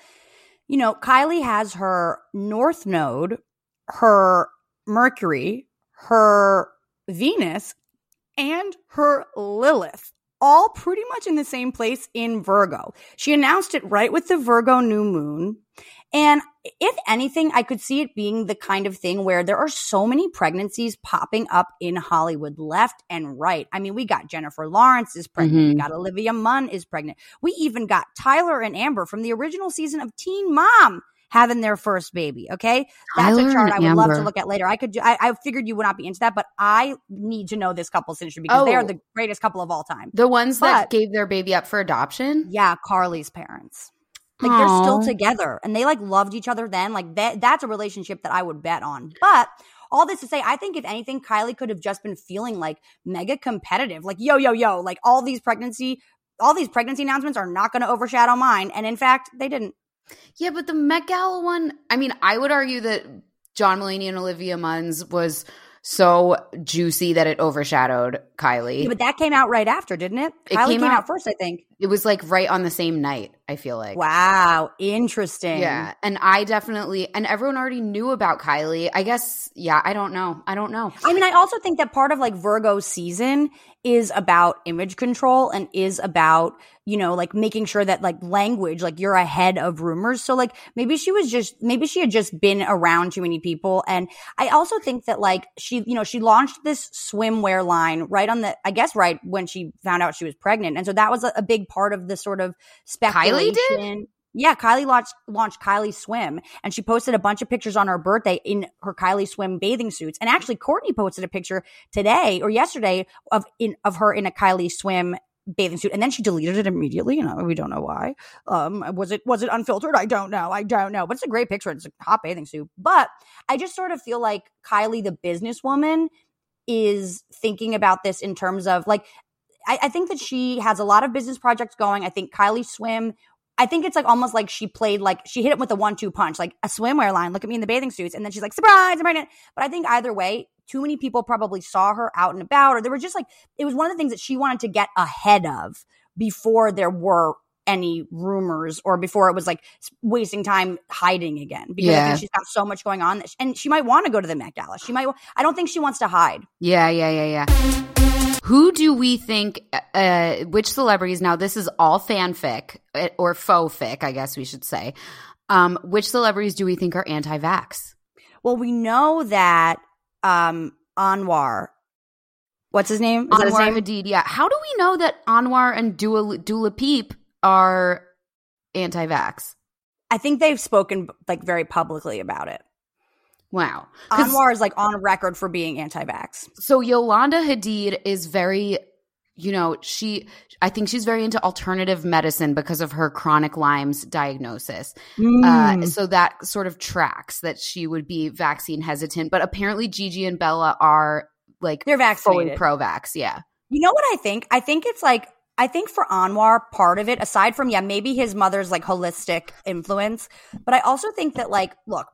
you know, Kylie has her North Node, her Mercury, her Venus, and her Lilith, all pretty much in the same place in Virgo. She announced it right with the Virgo new moon. And if anything, I could see it being the kind of thing where there are so many pregnancies popping up in Hollywood left and right. I mean, we got Jennifer Lawrence is pregnant. Mm-hmm. We got Olivia Munn is pregnant. We even got Tyler and Amber from the original season of Teen Mom having their first baby, okay? That's Tyler a chart I would Amber. love to look at later. I could. Do, I, I figured you would not be into that, but I need to know this couple's history because oh, they are the greatest couple of all time. The ones but, that gave their baby up for adoption? Yeah, Carly's parents. Like Aww. They're still together, and they like loved each other then. Like that, that's a relationship that I would bet on. But all this to say, I think if anything, Kylie could have just been feeling like mega competitive. Like, yo, yo, yo, like all these pregnancy, all these pregnancy announcements are not going to overshadow mine. And in fact, they didn't. Yeah, but the Met Gala one, I mean, I would argue that John Mulaney and Olivia Munn's was so juicy that it overshadowed Kylie. Yeah, but that came out right after, didn't it? it Kylie came, came out, out first, I think. It was like right on the same night, I feel like. Wow, interesting. Yeah, and I definitely – and everyone already knew about Kylie. I guess, yeah, I don't know. I don't know. I mean, I also think that part of like Virgo season is about image control and is about, you know, like making sure that like language, like you're ahead of rumors. So like maybe she was just, maybe she had just been around too many people. And I also think that like she, you know, she launched this swimwear line right on the, I guess right when she found out she was pregnant. And so that was a, a big part of the sort of speculation. Kylie did? Yeah, Kylie launched, launched Kylie Swim, and she posted a bunch of pictures on her birthday in her Kylie Swim bathing suits. And actually, Courtney posted a picture today or yesterday of in, of her in a Kylie Swim bathing suit, and then she deleted it immediately. You know, we don't know why. Um, was it was it unfiltered? I don't know. I don't know. But it's a great picture. It's a hot bathing suit. But I just sort of feel like Kylie, the businesswoman, is thinking about this in terms of like. I, I think that she has a lot of business projects going. I think Kylie Swim, I think it's like almost like she played like she hit it with a one-two punch, like a swimwear line. Look at me in the bathing suits. And then she's like, surprise, I'm pregnant. But I think either way, too many people probably saw her out and about, or they were just like, it was one of the things that she wanted to get ahead of before there were any rumors or before it was like wasting time hiding again, because yeah. I think she's got so much going on that she, and she might want to go to the Met Gala. She might, I don't think she wants to hide. Yeah, yeah, yeah, yeah. Who do we think, uh, which celebrities, now this is all fanfic or faux fic, I guess we should say. Um, which celebrities do we think are anti-vax? Well, we know that um, Anwar, what's his name? Is that his name? Indeed, yeah. How do we know that Anwar and Dua, Dua Peep are anti-vax? I think they've spoken like very publicly about it. Wow. Anwar is like on record for being anti-vax. So Yolanda Hadid is very, you know, she – I think she's very into alternative medicine because of her chronic Lyme's diagnosis. Mm. Uh, so that sort of tracks that she would be vaccine hesitant. But apparently Gigi and Bella are like – they're vaccinated. Pro-vax, yeah. You know what I think? I think it's like – I think for Anwar, part of it, aside from, yeah, maybe his mother's like holistic influence, but I also think that like, look,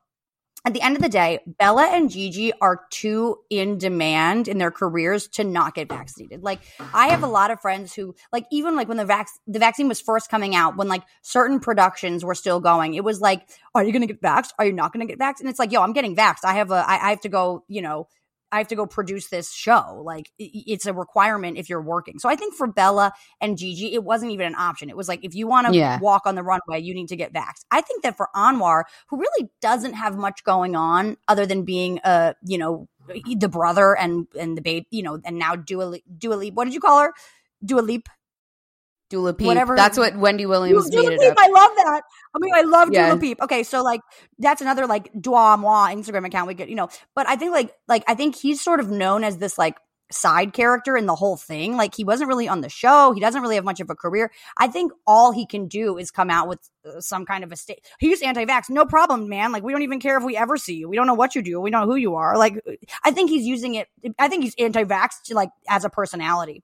at the end of the day, Bella and Gigi are too in demand in their careers to not get vaccinated. Like, I have a lot of friends who, like, even like when the vac- the vaccine was first coming out, when like certain productions were still going, it was like, are you going to get vaxxed? Are you not going to get vaxxed? And it's like, yo, I'm getting vaxxed. I have a, I, I have to go, you know, I have to go produce this show. Like, it's a requirement if you're working. So I think for Bella and Gigi, it wasn't even an option. It was like, if you want to yeah. walk on the runway, you need to get vaxxed. I think that for Anwar, who really doesn't have much going on other than being, uh, you know, the brother and and the babe, you know, and now Dua, Dua Lipa. What did you call her? Dua Lipa. Dua Peep. Whatever. That's what Wendy Williams Dua made Dua it up. I love that. I mean, I love yeah. Dua Peep. Okay, so like that's another like Deux Moi Instagram account we could, you know. But I think like like I think he's sort of known as this like side character in the whole thing. Like, he wasn't really on the show. He doesn't really have much of a career. I think all he can do is come out with some kind of a state. He's anti-vax. No problem, man. Like, we don't even care if we ever see you. We don't know what you do. We don't know who you are. Like, I think he's using it. I think he's anti-vax to like as a personality.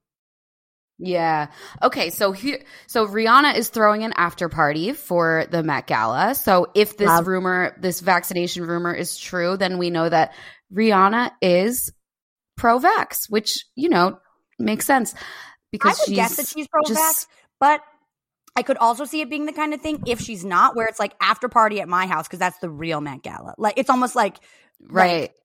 Yeah. Okay. So here, so Rihanna is throwing an after party for the Met Gala. So if this wow. rumor, this vaccination rumor is true, then we know that Rihanna is pro-vax, which, you know, makes sense because I would she's guess that she's pro-vax, just, but I could also see it being the kind of thing if she's not, where it's like after party at my house because that's the real Met Gala. Like, it's almost like right. Like,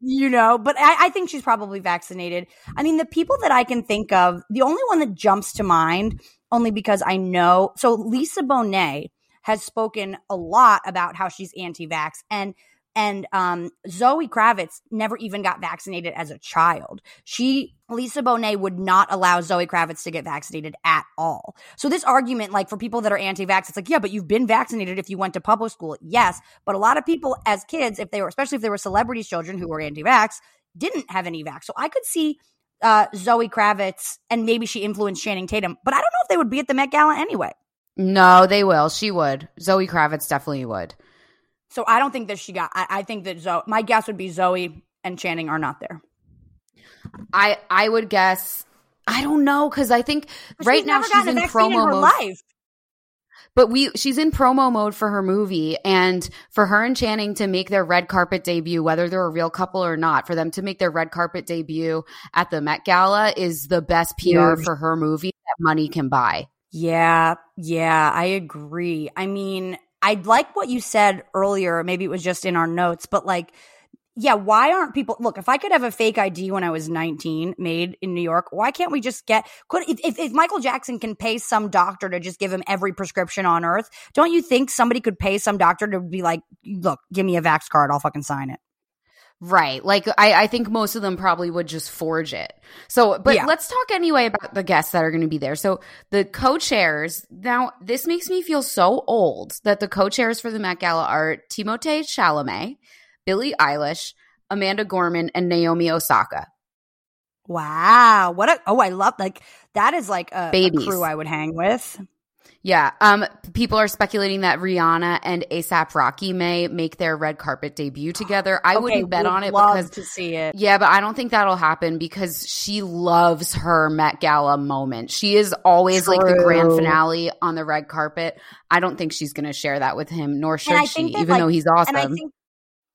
you know, but I, I think she's probably vaccinated. I mean, the people that I can think of, the only one that jumps to mind, only because I know – so Lisa Bonet has spoken a lot about how she's anti-vax, and and um, Zoe Kravitz never even got vaccinated as a child. She – Lisa Bonet would not allow Zoe Kravitz to get vaccinated at all. So this argument, like, for people that are anti-vax, it's like, yeah, but you've been vaccinated if you went to public school. Yes, but a lot of people as kids, if they were, especially if they were celebrities' children who were anti-vax, didn't have any vax. So I could see uh, Zoe Kravitz, and maybe she influenced Channing Tatum, but I don't know if they would be at the Met Gala anyway. No, they will. She would. Zoe Kravitz definitely would. So I don't think that she got. I, I think that Zoe. My guess would be Zoe and Channing are not there. I I would guess I don't know because I think right now she's in promo mode. But we she's in promo mode for her movie, and for her and Channing to make their red carpet debut, whether they're a real couple or not, for them to make their red carpet debut at the Met Gala is the best P R yeah. for her movie that money can buy. Yeah, yeah, I agree. I mean, I like what you said earlier. Maybe it was just in our notes, but like. Yeah, why aren't people – look, if I could have a fake I D when I was nineteen made in New York, why can't we just get – could if, if Michael Jackson can pay some doctor to just give him every prescription on earth, don't you think somebody could pay some doctor to be like, look, give me a vax card, I'll fucking sign it? Right. Like, I, I think most of them probably would just forge it. So, but yeah. let's talk anyway about the guests that are going to be there. So the co-chairs, now this makes me feel so old that the co-chairs for the Met Gala are Timothée Chalamet, Billie Eilish, Amanda Gorman, and Naomi Osaka. Wow. What a – oh, I love – like, that is like a, a crew I would hang with. Yeah. Um, people are speculating that Rihanna and A$AP Rocky may make their red carpet debut together. I okay, wouldn't bet on it love because to see it. Yeah, but I don't think that'll happen because she loves her Met Gala moment. She is always True. like the grand finale on the red carpet. I don't think she's going to share that with him, nor should she, that, even like, though he's awesome. And I think,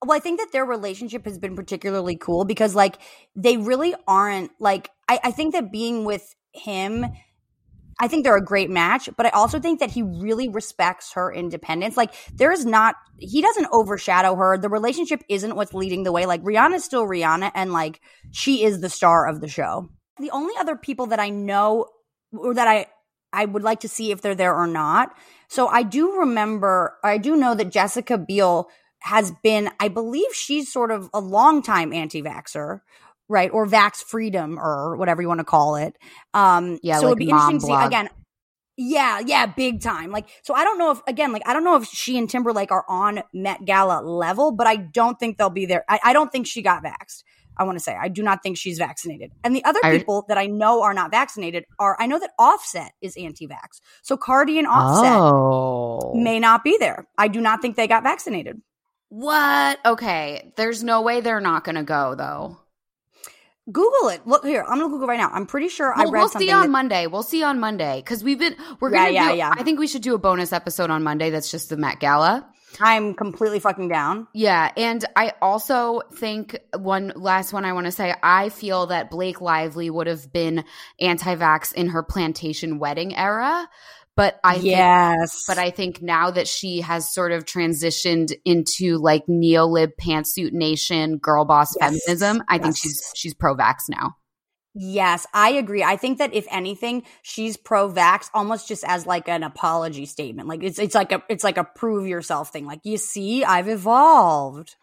well, I think that their relationship has been particularly cool because, like, they really aren't like. I, I think that being with him. I think they're a great match, but I also think that he really respects her independence. Like, there is not – he doesn't overshadow her. The relationship isn't what's leading the way. Like, Rihanna's still Rihanna, and, like, she is the star of the show. The only other people that I know or that I I would like to see if they're there or not. So I do remember – I do know that Jessica Biel has been – I believe she's sort of a longtime anti-vaxxer. Right, or vax freedom or whatever you want to call it. Um, yeah, so like it'd be interesting to see again. Yeah, yeah, big time. Like, so I don't know if again, like I don't know if she and Timberlake are on Met Gala level, but I don't think they'll be there. I, I don't think she got vaxxed. I want to say I do not think she's vaccinated. And the other I, people that I know are not vaccinated are I know that Offset is anti-vax, so Cardi and Offset oh. may not be there. I do not think they got vaccinated. What? Okay, there's no way they're not going to go though. Google it. Look here. I'm going to Google right now. I'm pretty sure well, I read we'll something. We'll see on that- Monday. We'll see on Monday because we've been – we're going to yeah, yeah, yeah. I think we should do a bonus episode on Monday that's just the Met Gala. I'm completely fucking down. Yeah. And I also think one last one I want to say, I feel that Blake Lively would have been anti-vax in her plantation wedding era. But I yes. think, but I think now that she has sort of transitioned into like neolib pantsuit nation girl boss yes. feminism, I yes. think she's she's pro-vax now. Yes, I agree. I think that if anything, she's pro-vax almost just as like an apology statement. Like it's it's like a it's like a prove yourself thing. Like you see, I've evolved.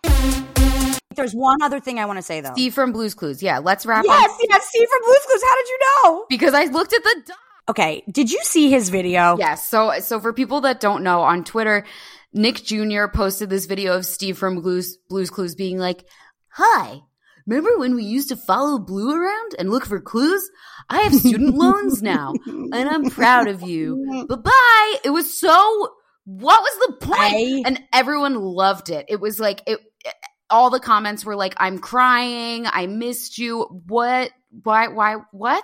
There's one other thing I want to say though. Steve from Blue's Clues. Yeah, let's wrap yes, up. Yes, yes, Steve from Blue's Clues. How did you know? Because I looked at the. Okay, did you see his video? Yes. So so for people that don't know, on Twitter, Nick Junior posted this video of Steve from Blue's, Blue's Clues being like, "Hi, remember when we used to follow Blue around and look for clues? I have student loans now, and I'm proud of you. Bye-bye." It was so – what was the point? I- and everyone loved it. It was like – it. all the comments were like, "I'm crying. I missed you. What? Why? Why? What?"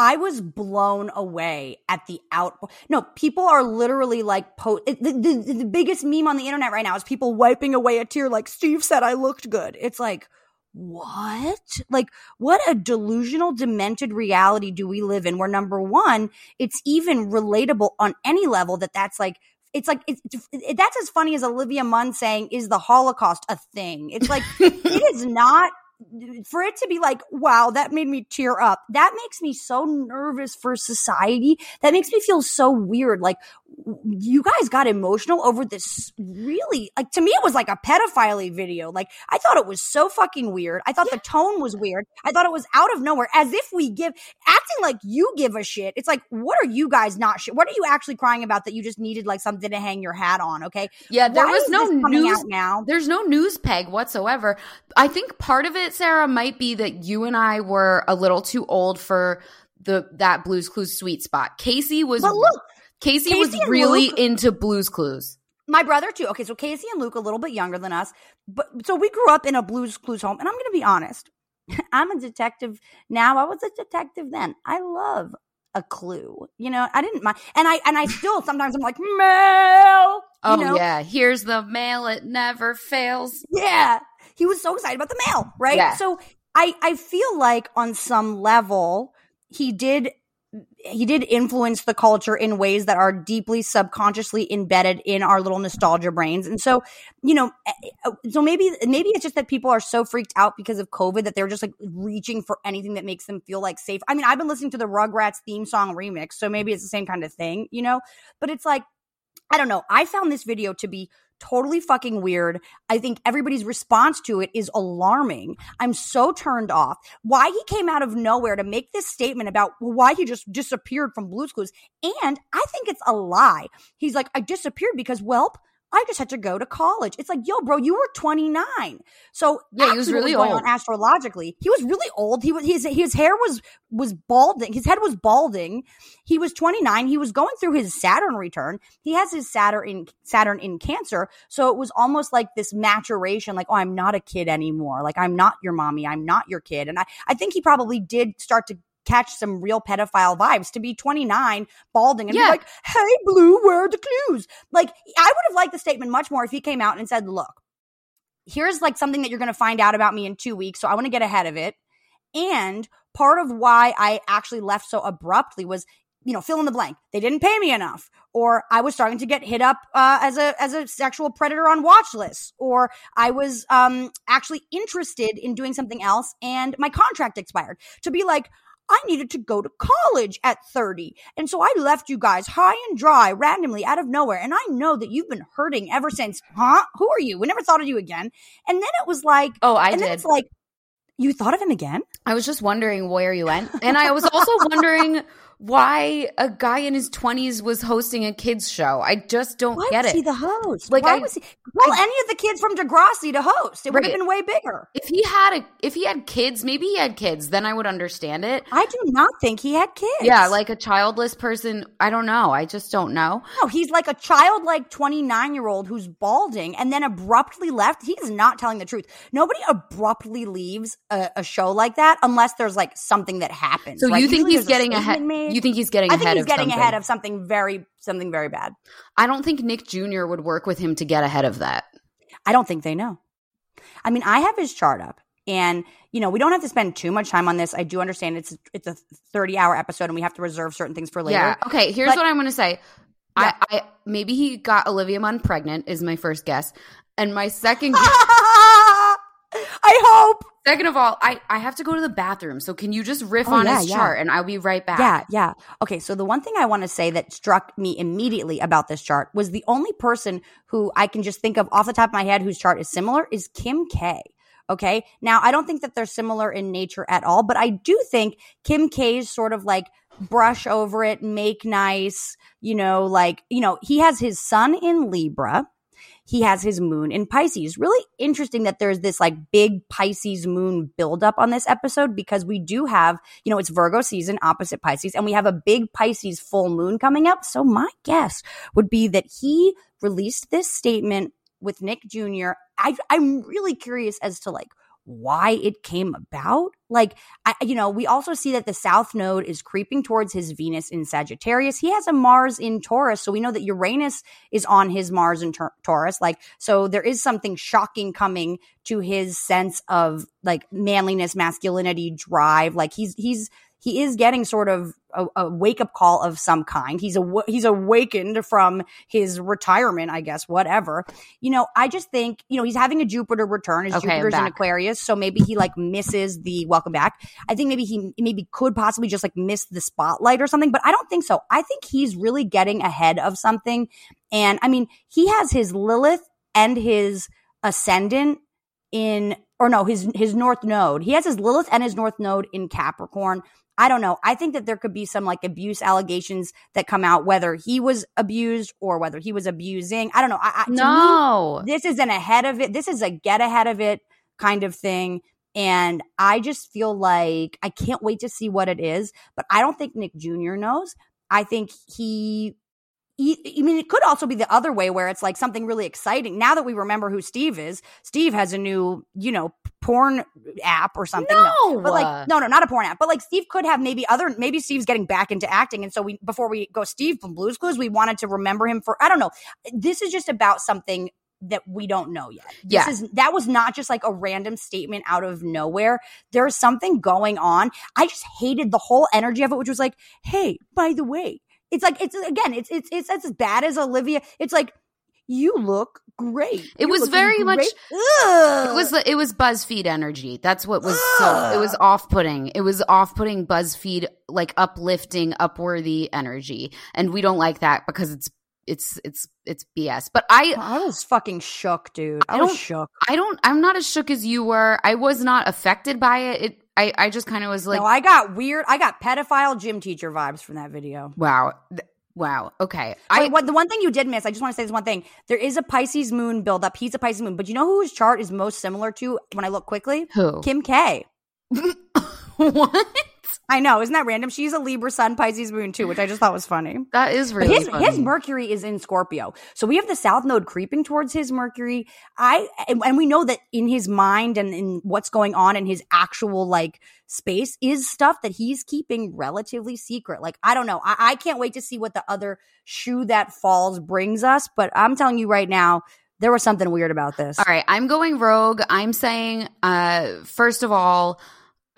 I was blown away at the out. No, people are literally like po- the, the, the biggest meme on the internet right now is people wiping away a tear like Steve said I looked good. It's like, what? Like, what a delusional, demented reality do we live in where, number one, it's even relatable on any level that that's like – It's like it's, it, that's as funny as Olivia Munn saying, "Is the Holocaust a thing?" It's like it is not. For it to be like, wow, that made me tear up. That makes me so nervous for society. That makes me feel so weird. Like, you guys got emotional over this really, like, to me, it was like a pedophile video. Like, I thought it was so fucking weird. I thought yeah. the tone was weird. I thought it was out of nowhere, as if we give, acting like you give a shit. It's like, what are you guys not shit? What are you actually crying about that you just needed, like, something to hang your hat on, okay? Yeah, there Why was no news. Now? There's no news peg whatsoever. I think part of it, Sarah, might be that you and I were a little too old for the that Blue's Clues sweet spot. Casey was well, look, Casey, Casey was really Luke, into Blue's Clues. My brother too. Okay, so Casey and Luke a little bit younger than us, but so we grew up in a Blue's Clues home. And I'm going to be honest, I'm a detective now. I was a detective then. I love a clue. You know, I didn't mind, and I and I still sometimes I'm like mail. Oh know? yeah, here's the mail. It never fails. Yeah. He was so excited about the mail, right? Yeah. So I, I feel like on some level he did he did influence the culture in ways that are deeply subconsciously embedded in our little nostalgia brains. And so, you know, so maybe maybe it's just that people are so freaked out because of COVID that they're just like reaching for anything that makes them feel like safe. I mean, I've been listening to the Rugrats theme song remix, so maybe it's the same kind of thing, you know? But it's like, I don't know. I found this video to be totally fucking weird. I think everybody's response to it is alarming. I'm so turned off. Why he came out of nowhere to make this statement about why he just disappeared from Blue's Clues. And I think it's a lie. He's like, I disappeared because, well, I just had to go to college. It's like, yo, bro, you were twenty-nine. So yeah, he was really was old. On astrologically, he was really old. He was his his hair was was balding. His head was balding. He was twenty-nine. He was going through his Saturn return. He has his Saturn in Saturn in Cancer. So it was almost like this maturation. Like, oh, I'm not a kid anymore. Like, I'm not your mommy. I'm not your kid. And I I think he probably did start to catch some real pedophile vibes to be twenty-nine, balding, and yeah. be like, hey, Blue, where are the clues? Like, I would have liked the statement much more if he came out and said, look, here's like something that you're going to find out about me in two weeks, so I want to get ahead of it. And part of why I actually left so abruptly was, you know, fill in the blank. They didn't pay me enough, or I was starting to get hit up uh, as a as a sexual predator on watch lists, or I was um, actually interested in doing something else, and my contract expired. To be like, I needed to go to college at thirty. And so I left you guys high and dry randomly out of nowhere. And I know that you've been hurting ever since. Huh? Who are you? We never thought of you again. And then it was like, oh, I and did. Then it's like, you thought of him again? I was just wondering where you went. And I was also wondering why a guy in his twenties was hosting a kids show. I just don't why get it. Why was he the host? Like, why I, was he? Well, I, any of the kids from Degrassi to host, it right. would have been way bigger. If he had a, if he had kids, maybe he had kids, then I would understand it. I do not think he had kids. Yeah, like a childless person. I don't know. I just don't know. No, he's like a childlike twenty-nine-year-old who's balding and then abruptly left. He's not telling the truth. Nobody abruptly leaves a, a show like that unless there's like something that happens. So right? you think Usually he's getting ahead? You think he's getting ahead of something? I think he's getting ahead of something very, something very bad. I don't think Nick Junior would work with him to get ahead of that. I don't think they know. I mean, I have his chart up. And, you know, we don't have to spend too much time on this. I do understand it's it's a thirty-hour episode and we have to reserve certain things for later. Yeah. Okay, here's but, what I'm going to say. Yeah. I, I Maybe he got Olivia Munn pregnant is my first guess. And my second guess. I hope. Second of all, I, I have to go to the bathroom. So can you just riff oh, on yeah, his yeah. chart and I'll be right back? Yeah, yeah. Okay, so the one thing I want to say that struck me immediately about this chart was the only person who I can just think of off the top of my head whose chart is similar is Kim K. Okay? Now, I don't think that they're similar in nature at all, but I do think Kim K's sort of like brush over it, make nice, you know, like, you know, he has his sun in Libra. He has his moon in Pisces. Really interesting that there's this like big Pisces moon buildup on this episode because we do have, you know, it's Virgo season opposite Pisces and we have a big Pisces full moon coming up. So my guess would be that he released this statement with Nick Junior I, I'm really curious as to like why it came about. Like, I, you know, we also see that the South Node is creeping towards his Venus in Sagittarius. He has a Mars in Taurus. So we know that Uranus is on his Mars in ta- Taurus. Like, so there is something shocking coming to his sense of like manliness, masculinity, drive. Like he's, he's, he is getting sort of a, a wake-up call of some kind. He's aw- he's awakened from his retirement, I guess, whatever. You know, I just think, you know, he's having a Jupiter return. His okay, Jupiter's in Aquarius, so maybe he, like, misses the welcome back. I think maybe he maybe could possibly just, like, miss the spotlight or something, but I don't think so. I think he's really getting ahead of something. And, I mean, he has his Lilith and his Ascendant in – or no, his his North Node. He has his Lilith and his North Node in Capricorn. I don't know. I think that there could be some like abuse allegations that come out, whether he was abused or whether he was abusing. I don't know. I, I, no. Me, this is an ahead of it. This is a get ahead of it kind of thing. And I just feel like I can't wait to see what it is. But I don't think Nick Junior knows. I think he... I mean, it could also be the other way where it's like something really exciting. Now that we remember who Steve is, Steve has a new, you know, porn app or something. No, no. But like, no, no, not a porn app. But like Steve could have maybe other, maybe Steve's getting back into acting. And so we, before we go Steve from Blue's Clues, we wanted to remember him for, I don't know. This is just about something that we don't know yet. This yeah. is, that was not just like a random statement out of nowhere. There's something going on. I just hated the whole energy of it, which was like, hey, by the way, It's like it's again. It's it's it's as bad as Olivia. It's like you look great. It You're was very great. much. Ugh. It was it was BuzzFeed energy. That's what was Ugh. so. It was off-putting. It was off-putting BuzzFeed like uplifting, upworthy energy, and we don't like that because it's it's it's it's B S. But I I was fucking shook, dude. I, I was shook. I don't. I'm not as shook as you were. I was not affected by it. It. I, I just kind of was like... No, I got weird. I got pedophile gym teacher vibes from that video. Wow. Wow. Okay. I, Wait, what, the one thing you did miss, I just want to say this one thing. There is a Pisces moon buildup. He's a Pisces moon. But you know who his chart is most similar to when I look quickly? Who? Kim K. What? I know. Isn't that random? She's a Libra sun, Pisces moon too, which I just thought was funny. That is really his, funny. His Mercury is in Scorpio. So we have the South Node creeping towards his Mercury. I And we know that in his mind and in what's going on in his actual like space is stuff that he's keeping relatively secret. Like, I don't know. I, I can't wait to see what the other shoe that falls brings us. But I'm telling you right now, there was something weird about this. All right. I'm going rogue. I'm saying, uh, first of all,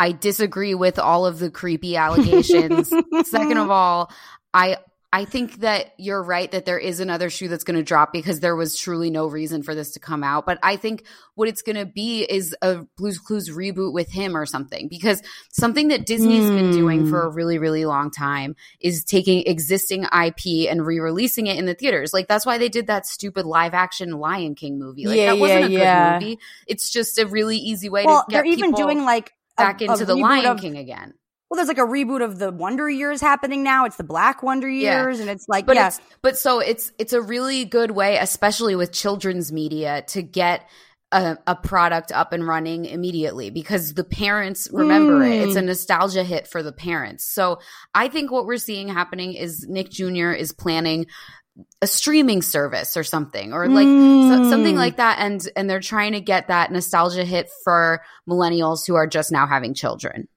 I disagree with all of the creepy allegations. Second of all, I I think that you're right that there is another shoe that's going to drop because there was truly no reason for this to come out. But I think what it's going to be is a Blue's Clues reboot with him or something, because something that Disney's mm. been doing for a really, really long time is taking existing I P and re-releasing it in the theaters. Like, that's why they did that stupid live action Lion King movie. Like, yeah, that wasn't yeah, a good yeah. movie. It's just a really easy way well, to get people – they're even doing like – back into the Lion of, King again. Well, there's like a reboot of the Wonder Years happening now. It's the Black Wonder Years, yeah. and it's like, but yeah. It's, but so it's it's a really good way, especially with children's media, to get a, a product up and running immediately because the parents remember mm. it. It's a nostalgia hit for the parents. So I think what we're seeing happening is Nick Junior is planning a streaming service or something, or like mm. so, something like that, and and they're trying to get that nostalgia hit for millennials who are just now having children.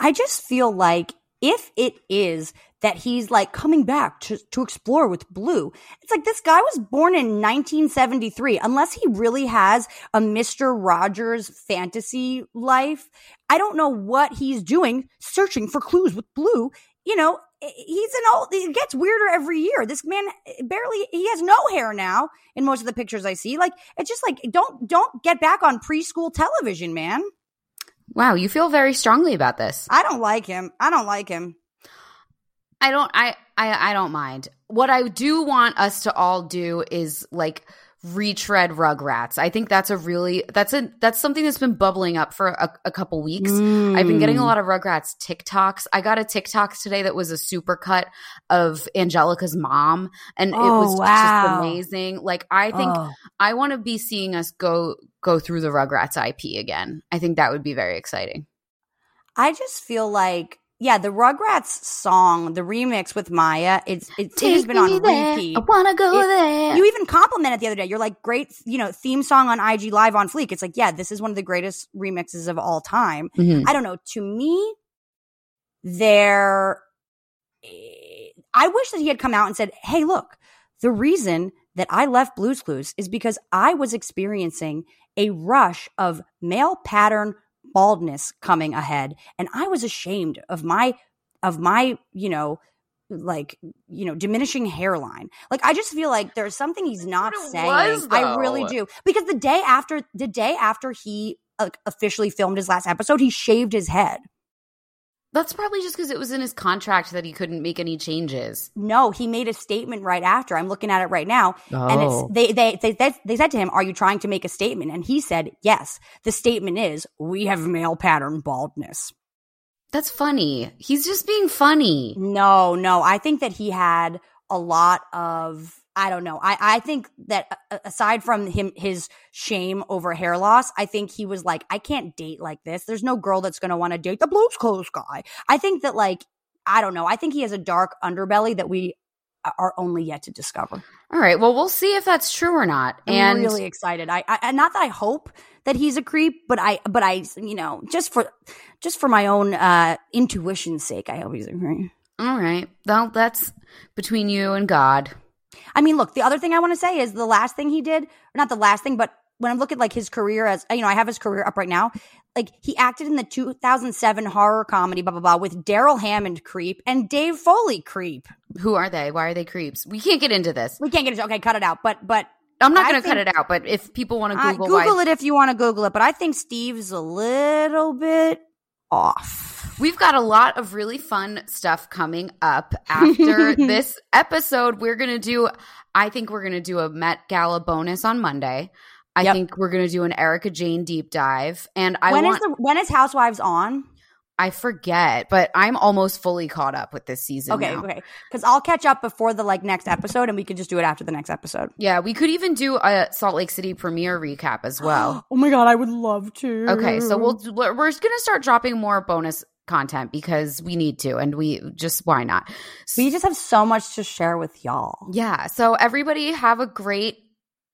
I just feel like if it is that he's like coming back to, to explore with Blue, it's like this guy was born in nineteen seventy-three. Unless he really has a Mister Rogers fantasy life, I don't know what he's doing searching for clues with Blue. You know, he's an old, it gets weirder every year. This man barely, he has no hair now in most of the pictures I see. Like, it's just like, don't, don't get back on preschool television, man. Wow. You feel very strongly about this. I don't like him. I don't like him. I don't, I, I, I don't mind. What I do want us to all do is like, retread Rugrats. I think that's a really that's a that's something that's been bubbling up for a, a couple weeks. Mm. I've been getting a lot of Rugrats TikToks. I got a TikTok today that was a supercut of Angelica's mom, and oh, it was wow. just amazing. Like, I think oh. I want to be seeing us go go through the Rugrats I P again. I think that would be very exciting. I just feel like yeah, the Rugrats song, the remix with Maya, it's, it's it has been on there. Repeat. I want to go it, there. You even complimented the other day. You're like, great, you know, theme song on I G Live on Fleek. It's like, yeah, this is one of the greatest remixes of all time. Mm-hmm. I don't know. To me, there – I wish that he had come out and said, hey, look, the reason that I left Blue's Clues is because I was experiencing a rush of male pattern baldness coming ahead, and I was ashamed of my of my you know like you know diminishing hairline. Like, I just feel like there's something he's not saying. Was, I really do, because the day after the day after he uh, officially filmed his last episode, he shaved his head. That's probably just because it was in his contract that he couldn't make any changes. No, he made a statement right after. I'm looking at it right now. Oh. And it's, they, they, they, they said to him, are you trying to make a statement? And he said, yes. The statement is, we have male pattern baldness. That's funny. He's just being funny. No, no. I think that he had a lot of – I don't know. I, I think that aside from him, his shame over hair loss, I think he was like, I can't date like this. There's no girl that's going to want to date the Blue's Clues guy. I think that like, I don't know. I think he has a dark underbelly that we are only yet to discover. All right. Well, we'll see if that's true or not. And I'm really excited. I, I not that I hope that he's a creep, but I, but I, you know, just for, just for my own uh, intuition's sake, I hope he's a creep. All right. Well, that's between you and God. I mean, look, the other thing I want to say is the last thing he did, or not the last thing, but when I look at like his career as, you know, I have his career up right now. Like, he acted in the two thousand seven horror comedy, blah, blah, blah, with Daryl Hammond, creep, and Dave Foley, creep. Who are they? Why are they creeps? We can't get into this. We can't get into Okay, cut it out. But, but. I'm not going to cut it out, but if people want to Google it. Uh, Google why- it if you want to Google it, but I think Steve's a little bit off. We've got a lot of really fun stuff coming up after this episode. We're going to do – I think we're going to do a Met Gala bonus on Monday. I yep. think we're going to do an Erika Jayne deep dive. And I when want – is the, When is Housewives on? I forget, but I'm almost fully caught up with this season. Okay, now. okay. Because I'll catch up before the like next episode, and we could just do it after the next episode. Yeah, we could even do a Salt Lake City premiere recap as well. Oh my God, I would love to. Okay, so we'll we're going to start dropping more bonus content because we need to, and we just why not? We just have so much to share with y'all. Yeah. So everybody have a great.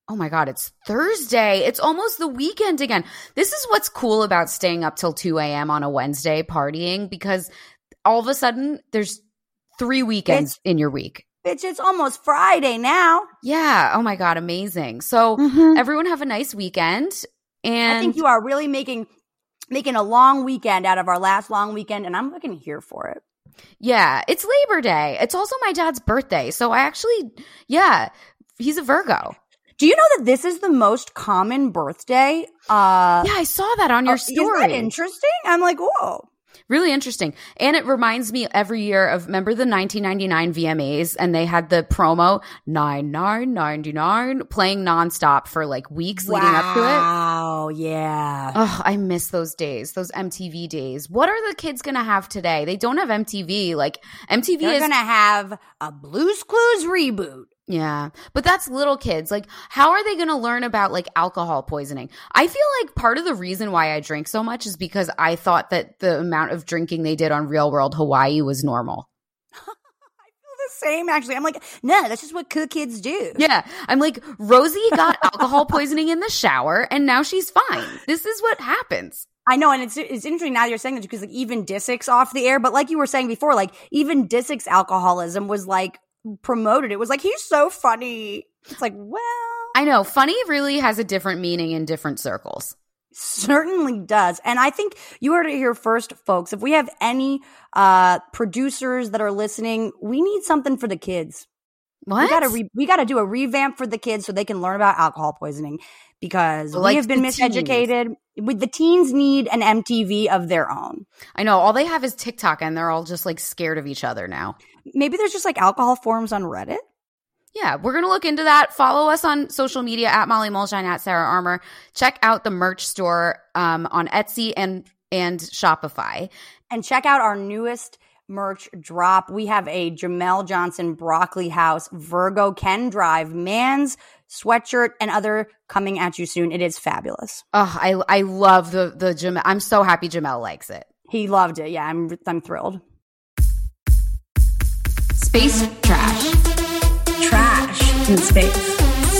Oh my God, it's Thursday. It's almost the weekend again. This is what's cool about staying up till two a.m. on a Wednesday partying, because all of a sudden there's three weekends bitch, in your week. Bitch, it's almost Friday now. Yeah. Oh my God, amazing. So mm-hmm. everyone have a nice weekend. And I think you are really making making a long weekend out of our last long weekend, and I'm looking here for it. Yeah. It's Labor Day. It's also my dad's birthday. So I actually, yeah, he's a Virgo. Do you know that this is the most common birthday? Uh, yeah, I saw that on your uh, story. Isn't that interesting? I'm like, whoa. Really interesting. And it reminds me every year of, remember the nineteen ninety-nine V M As, and they had the promo nine nine nine nine playing nonstop for like weeks wow, leading up to it? Wow, yeah. Oh, I miss those days, those M T V days. What are the kids going to have today? They don't have M T V. Like M T V They're is going to have a Blue's Clues reboot. Yeah, but that's little kids. Like, how are they going to learn about like alcohol poisoning? I feel like part of the reason why I drink so much is because I thought that the amount of drinking they did on Real World Hawaii was normal. I feel the same, actually. I'm like, no, that's just what cool kids do. Yeah, I'm like, Rosie got alcohol poisoning in the shower, and now she's fine. This is what happens. I know, and it's it's interesting now you're saying that, because like even Disick's off the air, but like you were saying before, like even Disick's alcoholism was like promoted. It was like, he's so funny. It's like, well, I know funny really has a different meaning in different circles. Certainly does. And I think you heard it here first, folks. If we have any uh producers that are listening, we need something for the kids. What? We gotta re- we gotta do a revamp for the kids so they can learn about alcohol poisoning, because like we have been miseducated. Teens. The teens need an M T V of their own. I know. All they have is TikTok, and they're all just like scared of each other now. Maybe there's just like alcohol forums on Reddit. Yeah, we're going to look into that. Follow us on social media at Molly Mulshine, at Sarah Armour. Check out the merch store um, on Etsy and and Shopify. And check out our newest merch drop. We have a Jamel Johnson Broccoli House Virgo Can Drive man's sweatshirt and other coming at you soon. It is fabulous. Oh, I I love the the Jamel. I'm so happy Jamel likes it. He loved it. Yeah, I'm I'm thrilled. Space trash. Trash in space.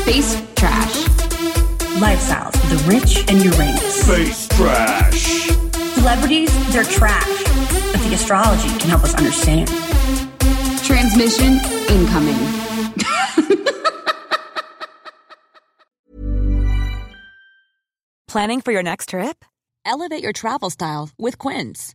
Space trash. Lifestyles of the rich and Uranus. Space trash. Celebrities, they're trash. But the astrology can help us understand. Transmission incoming. Planning for your next trip? Elevate your travel style with Quince.